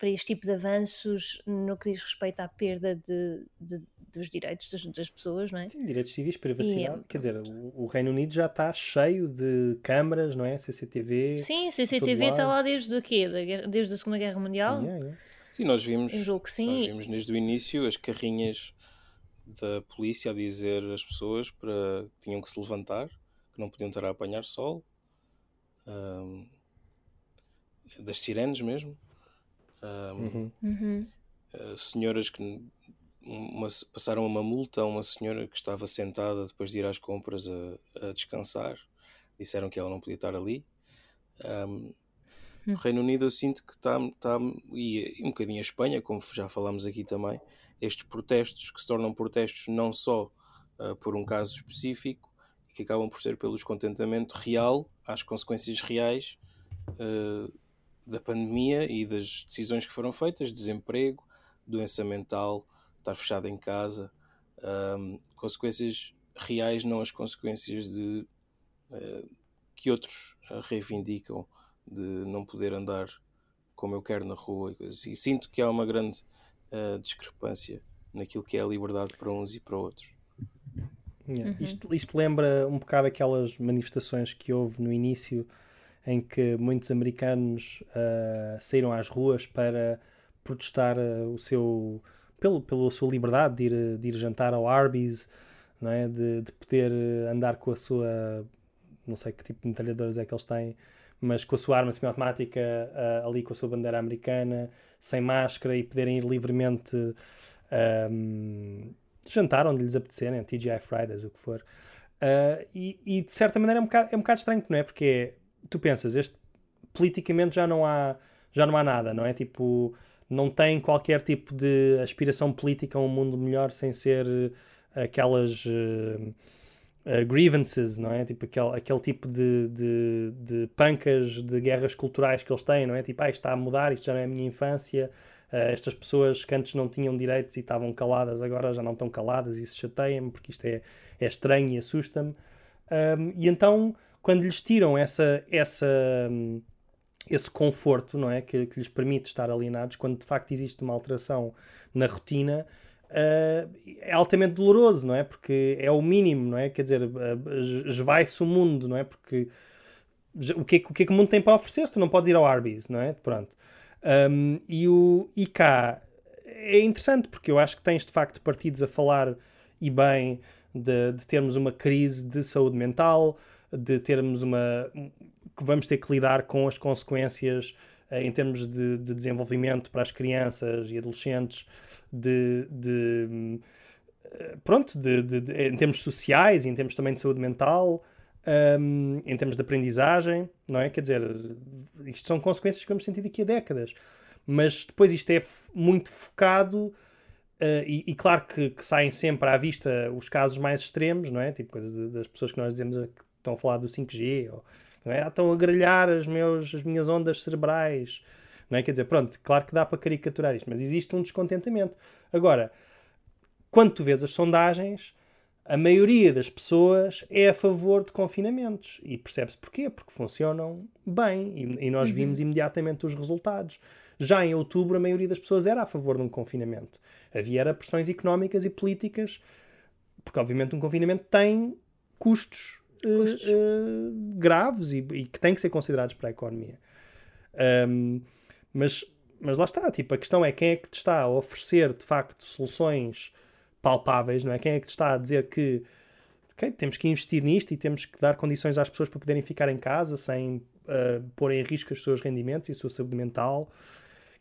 para este tipo de avanços no que diz respeito à perda de, de, dos direitos das, das pessoas, não é? Sim, direitos civis, privacidade. E, Quer dizer, o, o Reino Unido já está cheio de câmaras, não é? C C T V... Sim, C C T V está lá desde o quê? Desde a Segunda Guerra Mundial? Sim, é, é. sim, nós, vimos, sim. nós vimos desde o início as carrinhas da polícia a dizer às pessoas para que tinham que se levantar, que não podiam estar a apanhar sol, um, das sirenes mesmo. Um, uhum. uh, senhoras que uma, passaram uma multa a uma senhora que estava sentada depois de ir às compras a, a descansar, disseram que ela não podia estar ali. um, uhum. O Reino Unido, eu sinto que está, está e, e um bocadinho a Espanha, como já falámos aqui também, estes protestos que se tornam protestos não só uh, por um caso específico, que acabam por ser pelo descontentamento real às consequências reais uh, da pandemia e das decisões que foram feitas, desemprego, doença mental, estar fechado em casa, um, consequências reais, não as consequências de, uh, que outros reivindicam, de não poder andar como eu quero na rua. E sinto que há uma grande uh, discrepância naquilo que é a liberdade para uns e para outros. Yeah. Uhum. Isto, isto lembra um bocado aquelas manifestações que houve no início, em que muitos americanos uh, saíram às ruas para protestar uh, o seu, pelo, pela sua liberdade de ir, de ir jantar ao Arby's, não é? de, de poder andar com a sua, não sei que tipo de metralhadoras é que eles têm, mas com a sua arma semiautomática, uh, ali com a sua bandeira americana, sem máscara, e poderem ir livremente uh, jantar onde lhes apetecerem, T G I Fridays, o que for. Uh, e, e de certa maneira é um bocado, é um bocado estranho, não é? Porque é, tu pensas, este politicamente já não há já não há nada, não é? Tipo, não tem qualquer tipo de aspiração política a um mundo melhor sem ser aquelas uh, uh, grievances, não é? Tipo, aquele, aquele tipo de, de, de pancas de guerras culturais que eles têm, não é? Tipo, ah, isto está a mudar, isto já não é a minha infância, uh, estas pessoas que antes não tinham direitos e estavam caladas, agora já não estão caladas e se chateiam porque isto é, é estranho e assusta-me. Um, e então... Quando lhes tiram essa, essa, esse conforto, não é? Que, que lhes permite estar alienados, quando de facto existe uma alteração na rotina, uh, é altamente doloroso, não é? Porque é o mínimo, não é? Quer dizer, uh, esvai-se o mundo, não é? Porque o que, o que é que o mundo tem para oferecer? Se tu não podes ir ao Arby's, não é? Pronto. Um, e, o, e cá é interessante, porque eu acho que tens de facto partidos a falar, e bem, de, de termos uma crise de saúde mental, de termos uma... que vamos ter que lidar com as consequências uh, em termos de, de desenvolvimento para as crianças e adolescentes, de... de pronto, de, de, de, em termos sociais, em termos também de saúde mental, um, em termos de aprendizagem, não é? Quer dizer, isto são consequências que vamos sentir daqui a décadas. Mas depois isto é muito focado... Uh, e, e claro que, que saem sempre à vista os casos mais extremos, não é? Tipo, das pessoas que nós dizemos que estão a falar do cinco G, ou, não é? Estão a grelhar as, meus, as minhas ondas cerebrais, não é? Quer dizer, pronto, claro que dá para caricaturar isto, mas existe um descontentamento. Agora, quando tu vês as sondagens, a maioria das pessoas é a favor de confinamentos, e percebe-se porquê, porque funcionam bem, e, e nós uhum. vimos imediatamente os resultados. Já em outubro, a maioria das pessoas era a favor de um confinamento. Havia era pressões económicas e políticas, porque obviamente um confinamento tem custos, custos. Uh, uh, graves e, e que têm que ser considerados para a economia. Um, mas, mas lá está, tipo, a questão é quem é que te está a oferecer, de facto, soluções palpáveis, não é? Quem é que te está a dizer que okay, temos que investir nisto e temos que dar condições às pessoas para poderem ficar em casa sem uh, pôr em risco os seus rendimentos e a sua saúde mental.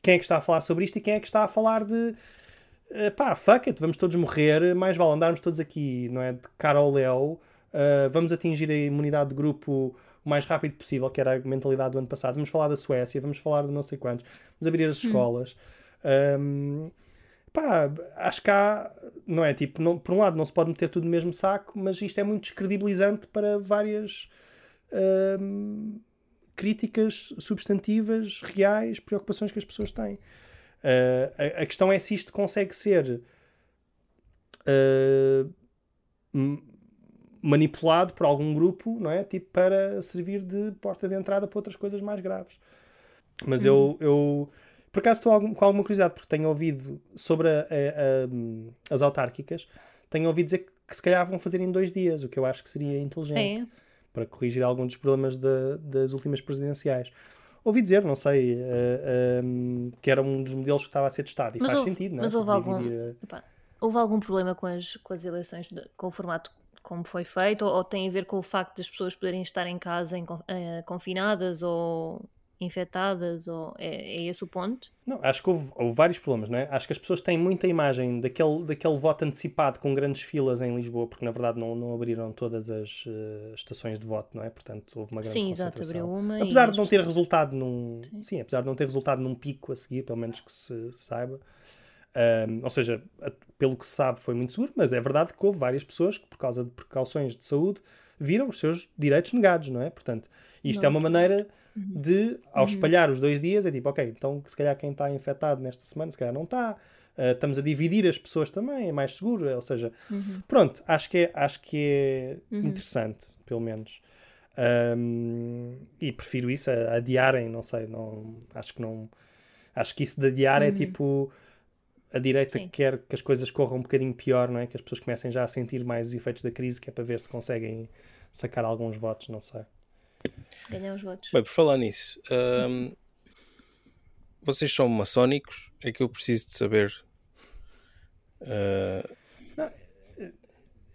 Quem é que está a falar sobre isto e quem é que está a falar de uh, pá, fuck it, vamos todos morrer, mais vale andarmos todos aqui, não é? De cara ao léu, uh, vamos atingir a imunidade de grupo o mais rápido possível, que era a mentalidade do ano passado. Vamos falar da Suécia, vamos falar de não sei quantos, vamos abrir as escolas. Hum. Um, pá, acho que há, não é? Tipo, não, por um lado não se pode meter tudo no mesmo saco, mas isto é muito descredibilizante para várias... Um, críticas substantivas, reais, preocupações que as pessoas têm. Uh, a, a questão é se isto consegue ser uh, m- manipulado por algum grupo, não é? Tipo, para servir de porta de entrada para outras coisas mais graves. Mas hum. eu, eu Por acaso estou com alguma curiosidade, porque tenho ouvido sobre a, a, a, as autárquicas, tenho ouvido dizer que, que se calhar vão fazer em dois dias, o que eu acho que seria inteligente, é. para corrigir algum dos problemas de, das últimas presidenciais. Ouvi dizer, não sei, uh, um, que era um dos modelos que estava a ser testado, e mas faz houve, sentido, não é? Mas houve algum, dividir... opa, houve algum problema com as, com as eleições, de, com o formato como foi feito, ou, ou tem a ver com o facto das pessoas poderem estar em casa em, eh, confinadas ou... infectadas, ou é, é esse o ponto? Não, acho que houve, houve vários problemas, não é? Acho que as pessoas têm muita imagem daquele, daquele voto antecipado com grandes filas em Lisboa, porque na verdade não, não abriram todas as uh, estações de voto, não é? Portanto, houve uma grande sim, concentração. Sim, exato, abriu uma. Apesar de não pessoas... ter resultado num... Sim. sim, apesar de não ter resultado num pico a seguir, pelo menos que se saiba. Um, ou seja, a, pelo que se sabe foi muito seguro, mas é verdade que houve várias pessoas que, por causa de precauções de saúde, viram os seus direitos negados, não é? Portanto, isto não. é uma maneira... de, ao espalhar os dois dias, é tipo, ok, então se calhar quem está infectado nesta semana, se calhar não está, uh, estamos a dividir as pessoas também, é mais seguro, ou seja, uhum. pronto, acho que é, acho que é uhum. interessante, pelo menos. Um, e prefiro isso a, a adiarem, não sei, não, acho que não, acho que isso de adiar uhum. é tipo, a direita Sim. quer que as coisas corram um bocadinho pior, não é? Que as pessoas comecem já a sentir mais os efeitos da crise, que é para ver se conseguem sacar alguns votos, não sei. Ganhar os votos. Bem, por falar nisso, um, vocês são maçónicos? É que eu preciso de saber. Uh... Não,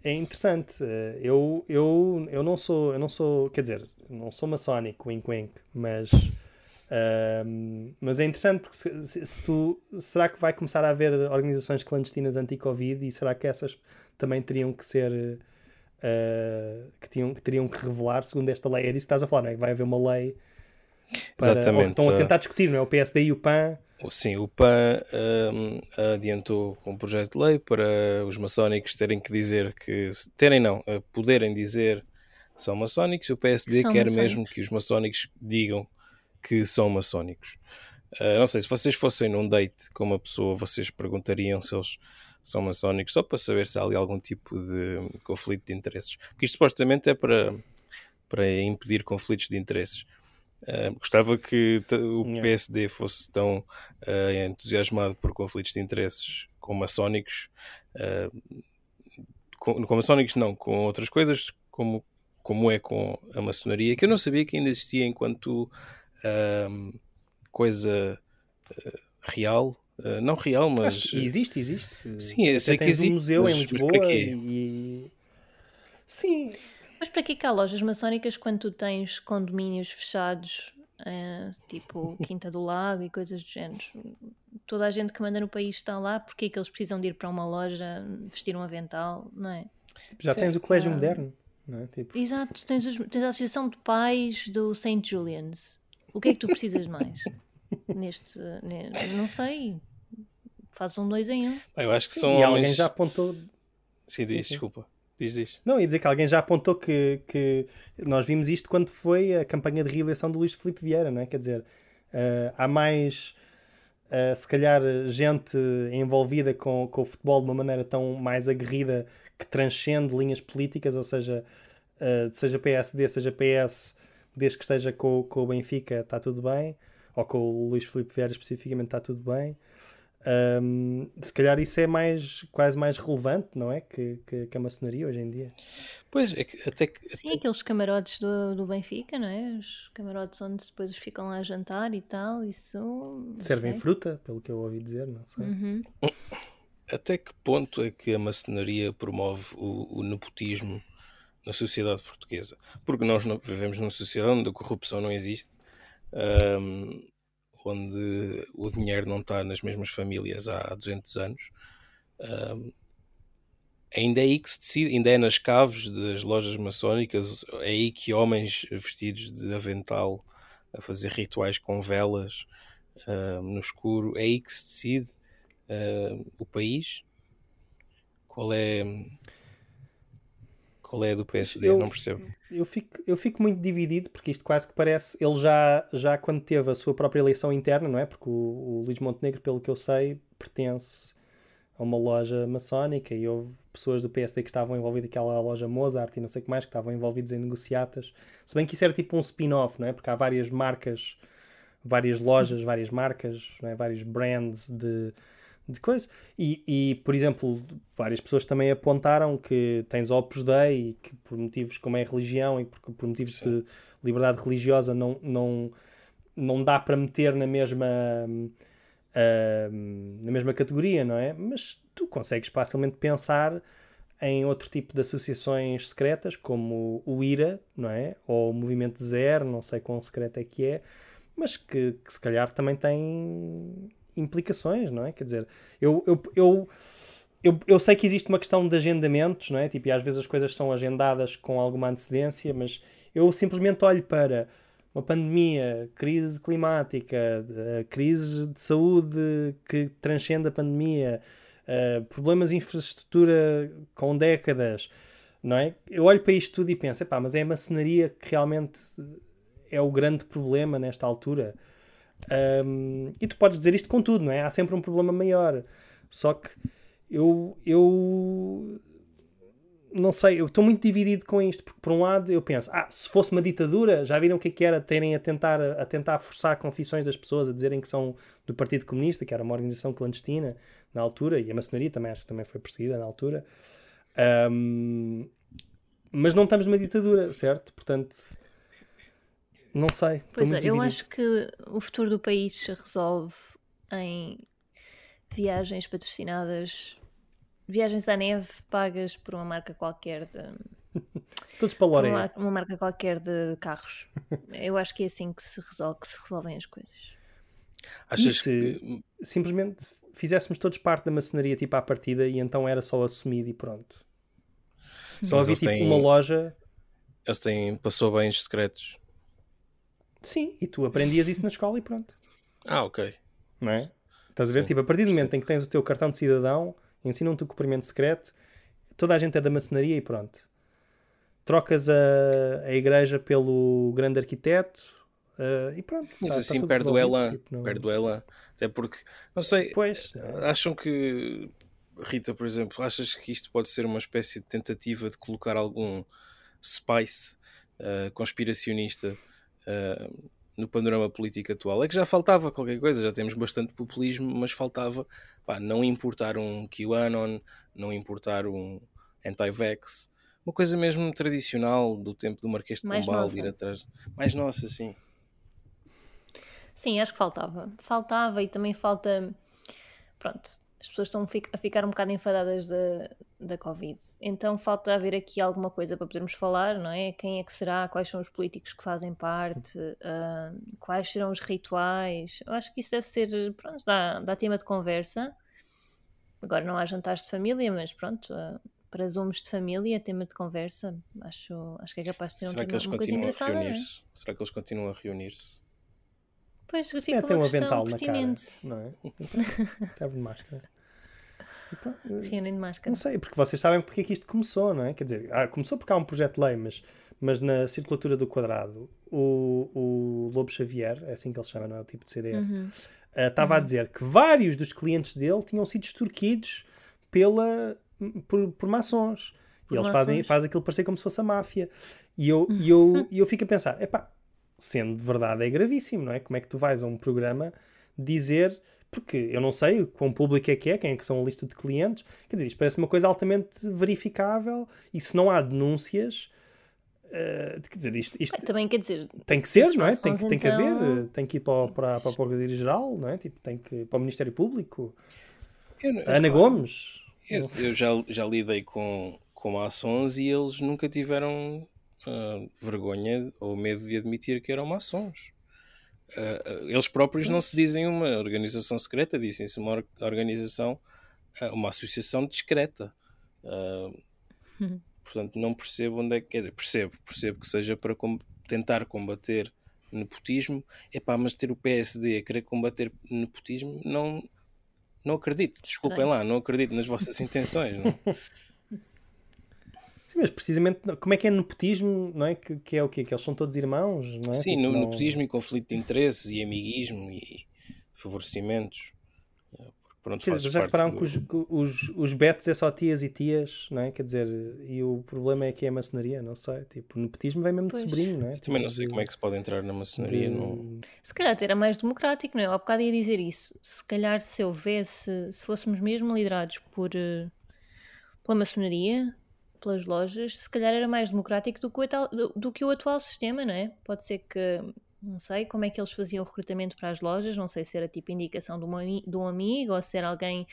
é interessante. Eu, eu, eu, não sou, eu não sou, quer dizer, não sou maçónico, wink wink, mas, um, mas é interessante porque se, se tu, será que vai começar a haver organizações clandestinas anti-Covid e será que essas também teriam que ser... Uh, que, tinham, que teriam que revelar segundo esta lei, é disso que estás a falar, não é? Vai haver uma lei para... Exatamente. Estão a tentar discutir, não é? O P S D e o P A N. Sim, o P A N um, adiantou um projeto de lei para os maçónicos terem que dizer que, terem não, poderem dizer que são maçónicos. O P S D que quer maçónicos. Mesmo que os maçónicos digam que são maçónicos. Uh, não sei, se vocês fossem num date com uma pessoa, vocês perguntariam se eles são maçónicos, só para saber se há ali algum tipo de conflito de interesses. Porque isto supostamente é para, para impedir conflitos de interesses. Uh, gostava que o P S D fosse tão uh, entusiasmado por conflitos de interesses com maçónicos, uh, com, com maçónicos não, com outras coisas, como, como é com a maçonaria, que eu não sabia que ainda existia enquanto uh, coisa uh, real. Uh, não real, mas... Acho que existe, existe. Sim, eu sei que existe. Um museu mas, em Lisboa mas para quê? E... Sim. Mas para que há lojas maçónicas quando tu tens condomínios fechados, uh, tipo Quinta do Lago e coisas do género? Toda a gente que manda no país está lá, porque é que eles precisam de ir para uma loja vestir um avental, não é? Já tens o Colégio ah. Moderno, não é? Tipo... Exato, tens, os, tens a Associação de Pais do Saint Julian's. O que é que tu precisas mais? Neste, neste, não sei, faz um dois em um. Eu acho que são e alguém já apontou. Sim, diz, sim, sim. desculpa. Diz, diz. Não, ia dizer que alguém já apontou que, que nós vimos isto quando foi a campanha de reeleição do Luís Filipe Vieira, não é? Quer dizer, uh, há mais, uh, se calhar, gente envolvida com, com o futebol de uma maneira tão mais aguerrida que transcende linhas políticas, ou seja, uh, seja P S D, seja P S, desde que esteja com, com o Benfica, está tudo bem. Ou com o Luís Filipe Vieira especificamente está tudo bem. Um, se calhar isso é mais, quase mais relevante, não é? Que, que, que a maçonaria hoje em dia. Pois, é que até que... Até... Sim, aqueles camarotes do, do Benfica, não é? Os camarotes onde depois os ficam lá a jantar e tal, isso... Servem sei. Fruta, pelo que eu ouvi dizer, não sei. Uhum. Até que ponto é que a maçonaria promove o, o nepotismo na sociedade portuguesa? Porque nós não, vivemos numa sociedade onde a corrupção não existe. Um, onde o dinheiro não está nas mesmas famílias há duzentos anos, um, ainda é aí que se decide, ainda é nas caves das lojas maçónicas, é aí que homens vestidos de avental a fazer rituais com velas um, no escuro, é aí que se decide um, o país. Qual é... Qual é a do P S D? Eu, não percebo. Eu fico, eu fico muito dividido, porque isto quase que parece... Ele já, já quando teve a sua própria eleição interna, não é? Porque o, o Luís Montenegro, pelo que eu sei, pertence a uma loja maçónica e houve pessoas do P S D que estavam envolvidas naquela loja Mozart e não sei o que mais, que estavam envolvidos em negociatas. Se bem que isso era tipo um spin-off, não é? Porque há várias marcas, várias lojas, várias marcas, não é? Vários brands de, de coisa. E, e, por exemplo, várias pessoas também apontaram que tens Opus Dei e que por motivos como é a religião e por, por motivos Sim. de liberdade religiosa não, não, não dá para meter na mesma, uh, na mesma categoria, não é? Mas tu consegues facilmente pensar em outro tipo de associações secretas, como o I R A, não é? Ou o Movimento Zero, não sei quão secreto é que é, mas que, que se calhar também tem implicações, não é? Quer dizer, eu, eu, eu, eu, eu sei que existe uma questão de agendamentos, não é? Tipo, e às vezes as coisas são agendadas com alguma antecedência, mas eu simplesmente olho para uma pandemia, crise climática, crise de saúde que transcende a pandemia, Uh, problemas de infraestrutura com décadas, não é? Eu olho para isto tudo e penso, epá, mas é a maçonaria que realmente é o grande problema nesta altura. Um, e tu podes dizer isto com tudo, não é? Há sempre um problema maior. Só que eu, eu não sei, eu estou muito dividido com isto, porque por um lado eu penso, ah, se fosse uma ditadura, já viram o que é que era terem a tentar, a tentar forçar confissões das pessoas a dizerem que são do Partido Comunista, que era uma organização clandestina na altura, e a maçonaria também, acho que também foi perseguida na altura, um, mas não estamos numa ditadura, certo? Portanto, não sei. Pois é, eu acho que o futuro do país se resolve em viagens patrocinadas, viagens à neve pagas por uma marca qualquer de... Todos para Lorena. Uma, uma marca qualquer de carros. Eu acho que é assim que se, resolve, que se resolvem as coisas. Achas e se que... simplesmente... fizéssemos todos parte da maçonaria, tipo, à partida, e então era só assumido e pronto. Só havia, tipo, têm... uma loja... Eles têm... passou bens secretos. Sim, e tu aprendias isso na escola e pronto. Ah, ok. Não é? Estás a ver? Sim. Tipo, a partir do momento em que tens o teu cartão de cidadão, ensinam-te o cumprimento secreto, toda a gente é da maçonaria e pronto. Trocas a, a igreja pelo grande arquiteto... Uh, e pronto, mas tá, assim tá perde o Elan, tipo, não... perde o Elan, até porque não sei, pois, é. Acham que Rita, por exemplo, achas que isto pode ser uma espécie de tentativa de colocar algum spice uh, conspiracionista uh, no panorama político atual? É que já faltava qualquer coisa, já temos bastante populismo, mas faltava, pá, não importar um QAnon, não importar um anti-vax, uma coisa mesmo tradicional do tempo do Marquês de Pombal, ir atrás, mais nossa, sim. Sim, acho que faltava. Faltava e também falta... Pronto, as pessoas estão a ficar um bocado enfadadas da, da Covid. Então falta haver aqui alguma coisa para podermos falar, não é? Quem é que será? Quais são os políticos que fazem parte? Uh, quais serão os rituais? Eu acho que isso deve ser... Pronto, dá, dá tema de conversa. Agora não há jantares de família, mas pronto... Uh, para zooms de família, tema de conversa. Acho, acho que é capaz de ter um tema, uma coisa interessante. Será que eles continuam a reunir-se? É? Será que eles continuam a reunir-se? Pois, fica é, uma tem um avental pertinente. Na cara, não é? Serve de máscara. Reúnem de máscara. Não sei, porque vocês sabem porque é que isto começou, não é? Quer dizer, ah, começou porque há um projeto de lei, mas, mas na circulatura do quadrado, o, o Lobo Xavier, é assim que ele se chama, não é? O tipo de C D S, uhum. uh, estava uhum. a dizer que vários dos clientes dele tinham sido extorquidos pela, por, por maçons. Por e eles maçons. Fazem, fazem aquilo parecer como se fosse a máfia. E eu, e eu, e eu fico a pensar, epá, sendo de verdade é gravíssimo, não é? Como é que tu vais a um programa dizer... Porque eu não sei o quão público é que é, quem é que são a lista de clientes. Quer dizer, isto parece uma coisa altamente verificável e se não há denúncias... Uh, quer dizer, isto, isto também quer dizer... Tem que ser, não é? Tem, tem então... que haver. Tem que ir para, para, para a Procuradoria-Geral, não é? Tipo, tem que ir para o Ministério Público. Não, Ana claro. Gomes. Eu, eu já, já lidei com, com maçons e eles nunca tiveram... Uh, vergonha ou medo de admitir que eram maçons. Uh, uh, eles próprios não se dizem uma organização secreta, dizem-se uma or- organização, uh, uma associação discreta. Uh, hum. Portanto, não percebo onde é que... Quer dizer, percebo, percebo que seja para com- tentar combater nepotismo. Epá, mas ter o P S D a querer combater nepotismo, não, não acredito. Desculpem é. lá, não acredito nas vossas intenções. Não? Mas precisamente, como é que é nepotismo, não é? Que, que é o quê? Que eles são todos irmãos, não é? Sim, no, não... nepotismo e conflito de interesses e amiguismo e favorecimentos. Porque Pronto, quer dizer, já repararam do... que os, os, os betos é só tias e tias, não é? Quer dizer, e o problema é que é a maçonaria, não sei, tipo, o nepotismo vem mesmo pois. de sobrinho, não é? Eu também não sei como é que se pode entrar na maçonaria. De... Não... Se calhar era mais democrático, não é? Há bocado ia dizer isso. Se calhar se houvesse, se fôssemos mesmo liderados por, pela maçonaria, pelas lojas, se calhar era mais democrático do que, o atual, do, do que o atual sistema, não é? Pode ser que... Não sei como é que eles faziam o recrutamento para as lojas, não sei se era tipo indicação de, uma, de um amigo ou se era alguém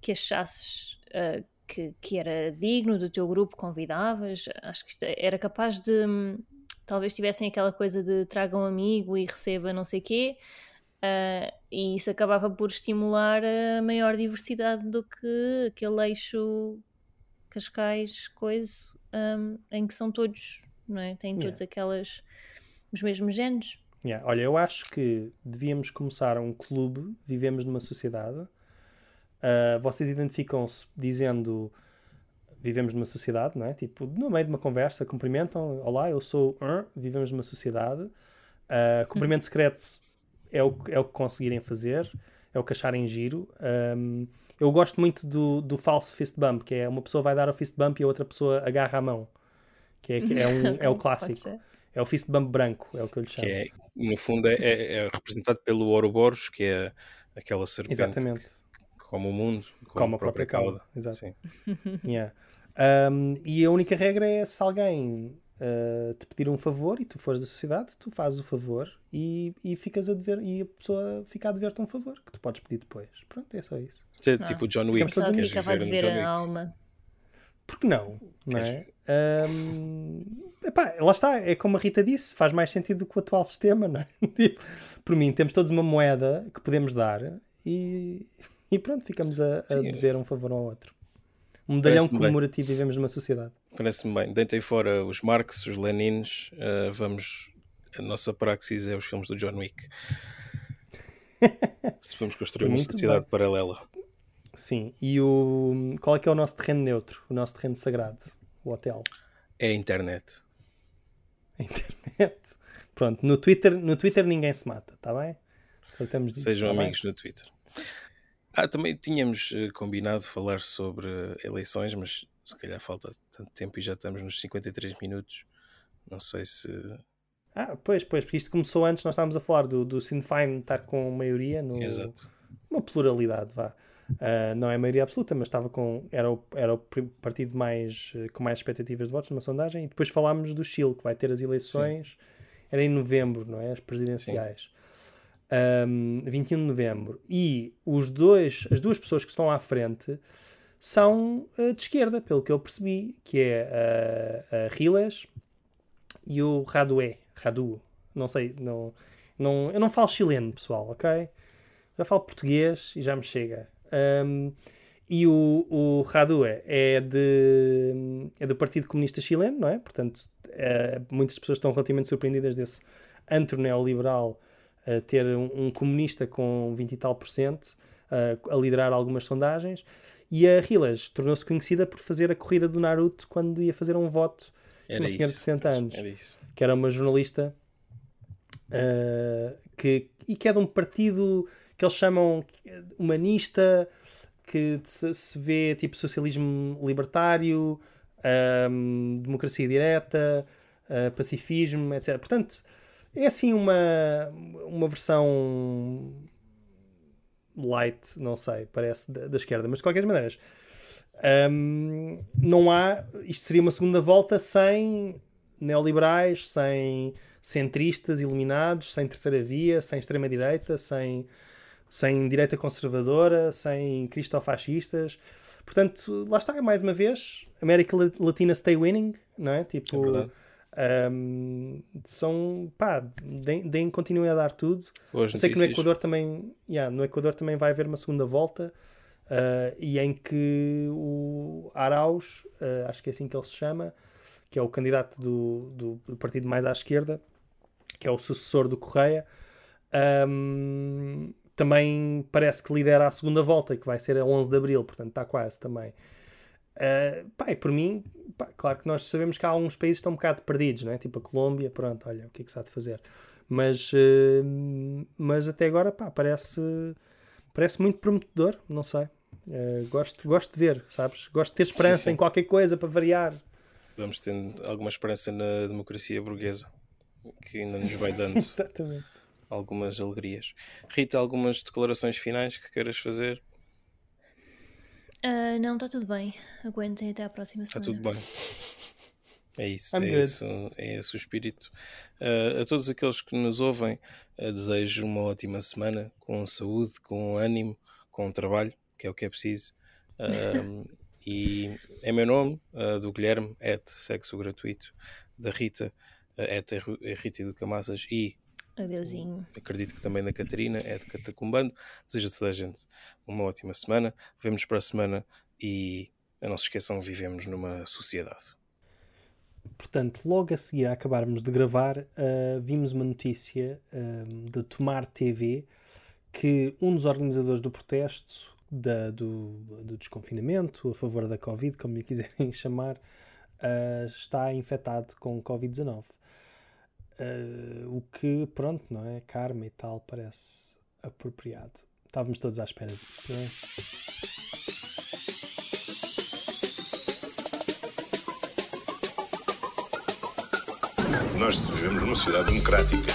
que achasses uh, que, que era digno do teu grupo, convidavas. Acho que era capaz de... Talvez tivessem aquela coisa de traga um amigo e receba não sei quê, uh, e isso acabava por estimular a maior diversidade do que aquele eixo Cascais, coisa, um, em que são todos, não é? Têm todos yeah. aquelas... os mesmos géneros. Yeah. Olha, eu acho que devíamos começar um clube, vivemos numa sociedade, uh, vocês identificam-se dizendo vivemos numa sociedade, não é? Tipo, no meio de uma conversa, cumprimentam, olá, eu sou um, vivemos numa sociedade, uh, cumprimento secreto é o, é o que conseguirem fazer, é o que acharem giro. Um, eu gosto muito do, do falso fist bump, que é uma pessoa vai dar o fist bump e a outra pessoa agarra a mão, que é, que é, um, é o clássico. É o fist bump branco, é o que eu lhe chamo. Que é, no fundo é, é representado pelo Ouroboros, que é aquela serpente Exatamente. que come o mundo, como, como a própria, própria cauda. cauda. Exato. Sim. yeah. um, e a única regra é se alguém uh, te pedir um favor e tu fores da sociedade, tu fazes o favor e, e, ficas a dever, e a pessoa fica a dever-te um favor que tu podes pedir depois. Pronto, é só isso. É tipo o John Wick. Só fica a dever a alma. Porque não, não é? Um, epá, lá está, é como a Rita disse, faz mais sentido do que o atual sistema, não é? Tipo, por mim, temos todos uma moeda que podemos dar e, e pronto, ficamos a, a Sim, dever um favor ao outro. Um medalhão comemorativo bem. Vivemos numa sociedade. Parece-me bem. Deitem fora os Marx, os Lenins, uh, vamos, a nossa praxis é os filmes do John Wick. Se vamos construir uma sociedade bem. paralela. Sim, e o qual é que é o nosso terreno neutro? O nosso terreno sagrado? O hotel? É a internet. A internet. Pronto, no Twitter, no Twitter ninguém se mata, está bem? Tratamos disso, Sejam tá amigos bem? no Twitter. Ah, também tínhamos uh, combinado falar sobre uh, eleições, mas se calhar falta tanto tempo e já estamos nos cinquenta e três minutos. Não sei se... Ah, pois, pois, porque isto começou antes, nós estávamos a falar do, do Sinn Féin estar com maioria no... Exato. Uma pluralidade, vá. Uh, não é a maioria absoluta, mas estava com era o, era o partido mais, com mais expectativas de votos numa sondagem, e depois falámos do Chile, que vai ter as eleições Sim. era em novembro, não é? As presidenciais, um, vinte e um de novembro, e os dois, as duas pessoas que estão à frente são uh, de esquerda, pelo que eu percebi, que é uh, a Riles e o Radué Radu, não sei não, não, eu não falo chileno, pessoal, ok? Já falo português e já me chega. Um, e o, o Radue é, de, é do Partido Comunista Chileno, não é? Portanto, é, muitas pessoas estão relativamente surpreendidas desse antro neoliberal uh, ter um, um comunista com vinte e tal por cento uh, a liderar algumas sondagens. E a Riles tornou-se conhecida por fazer a corrida do Naruto quando ia fazer um voto de uma senhora de sessenta anos, era isso. que era uma jornalista uh, que, e que é de um partido... que eles chamam humanista, que se vê tipo socialismo libertário, um, democracia direta, uh, pacifismo, etcétera. Portanto, é assim uma, uma versão light, não sei, parece, da, da esquerda. Mas de qualquer maneira, um, não há... Isto seria uma segunda volta sem neoliberais, sem centristas iluminados, sem terceira via, sem extrema-direita, sem... sem direita conservadora, sem cristofascistas. Portanto, lá está, mais uma vez, América Latina stay winning, não é? Tipo, é um, são, pá, deem, deem, continuem a dar tudo. Hoje eu sei que no Equador também, yeah, no Equador também vai haver uma segunda volta, uh, e em que o Arauz, uh, acho que é assim que ele se chama, que é o candidato do, do, do partido mais à esquerda, que é o sucessor do Correia, um, também parece que lidera a segunda volta, que vai ser a onze de abril, portanto está quase também. Uh, pá, por mim, pá, claro que nós sabemos que há alguns países que estão um bocado perdidos, não é? Tipo a Colômbia, pronto, olha, o que é que se há de fazer? Mas, uh, mas até agora, pá, parece, parece muito prometedor, não sei. Uh, gosto, gosto de ver, sabes? Gosto de ter esperança sim, sim. em qualquer coisa para variar. Vamos tendo alguma esperança na democracia burguesa, que ainda nos vai dando exatamente. Algumas alegrias. Rita, algumas declarações finais que queiras fazer? Uh, não, está tudo bem. Aguentem até à próxima semana. Está tudo bem. É isso, é esse, é esse o espírito. Uh, a todos aqueles que nos ouvem, uh, desejo uma ótima semana, com saúde, com ânimo, com trabalho, que é o que é preciso. Uh, e é meu nome, uh, do Guilherme, at sexo gratuito, da Rita, at Rita do Camassas e adeusinho. Acredito que também da Catarina, at Catacumbando. Desejo a toda a gente uma ótima semana. Vemo-nos para a semana e não se esqueçam, vivemos numa sociedade. Portanto, logo a seguir a acabarmos de gravar, uh, vimos uma notícia um, da Tomar T V, que um dos organizadores do protesto da, do, do desconfinamento a favor da Covid, como lhe quiserem chamar, uh, está infectado com Covid dezanove. Uh, o que, pronto, não é? Karma e tal, parece apropriado. Estávamos todos à espera disto, não é? Nós vivemos numa sociedade democrática.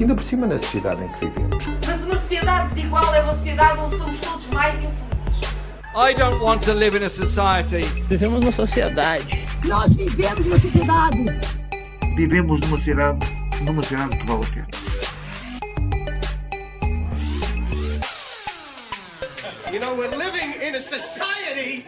Ainda por cima na sociedade em que vivemos. Mas uma sociedade desigual é uma sociedade onde somos todos mais infelizes. I don't want to live in a society. Vivemos numa sociedade. Nós vivemos numa sociedade. Vivemos numa cidade, numa cidade que vale a pena. You know, we're living in a society.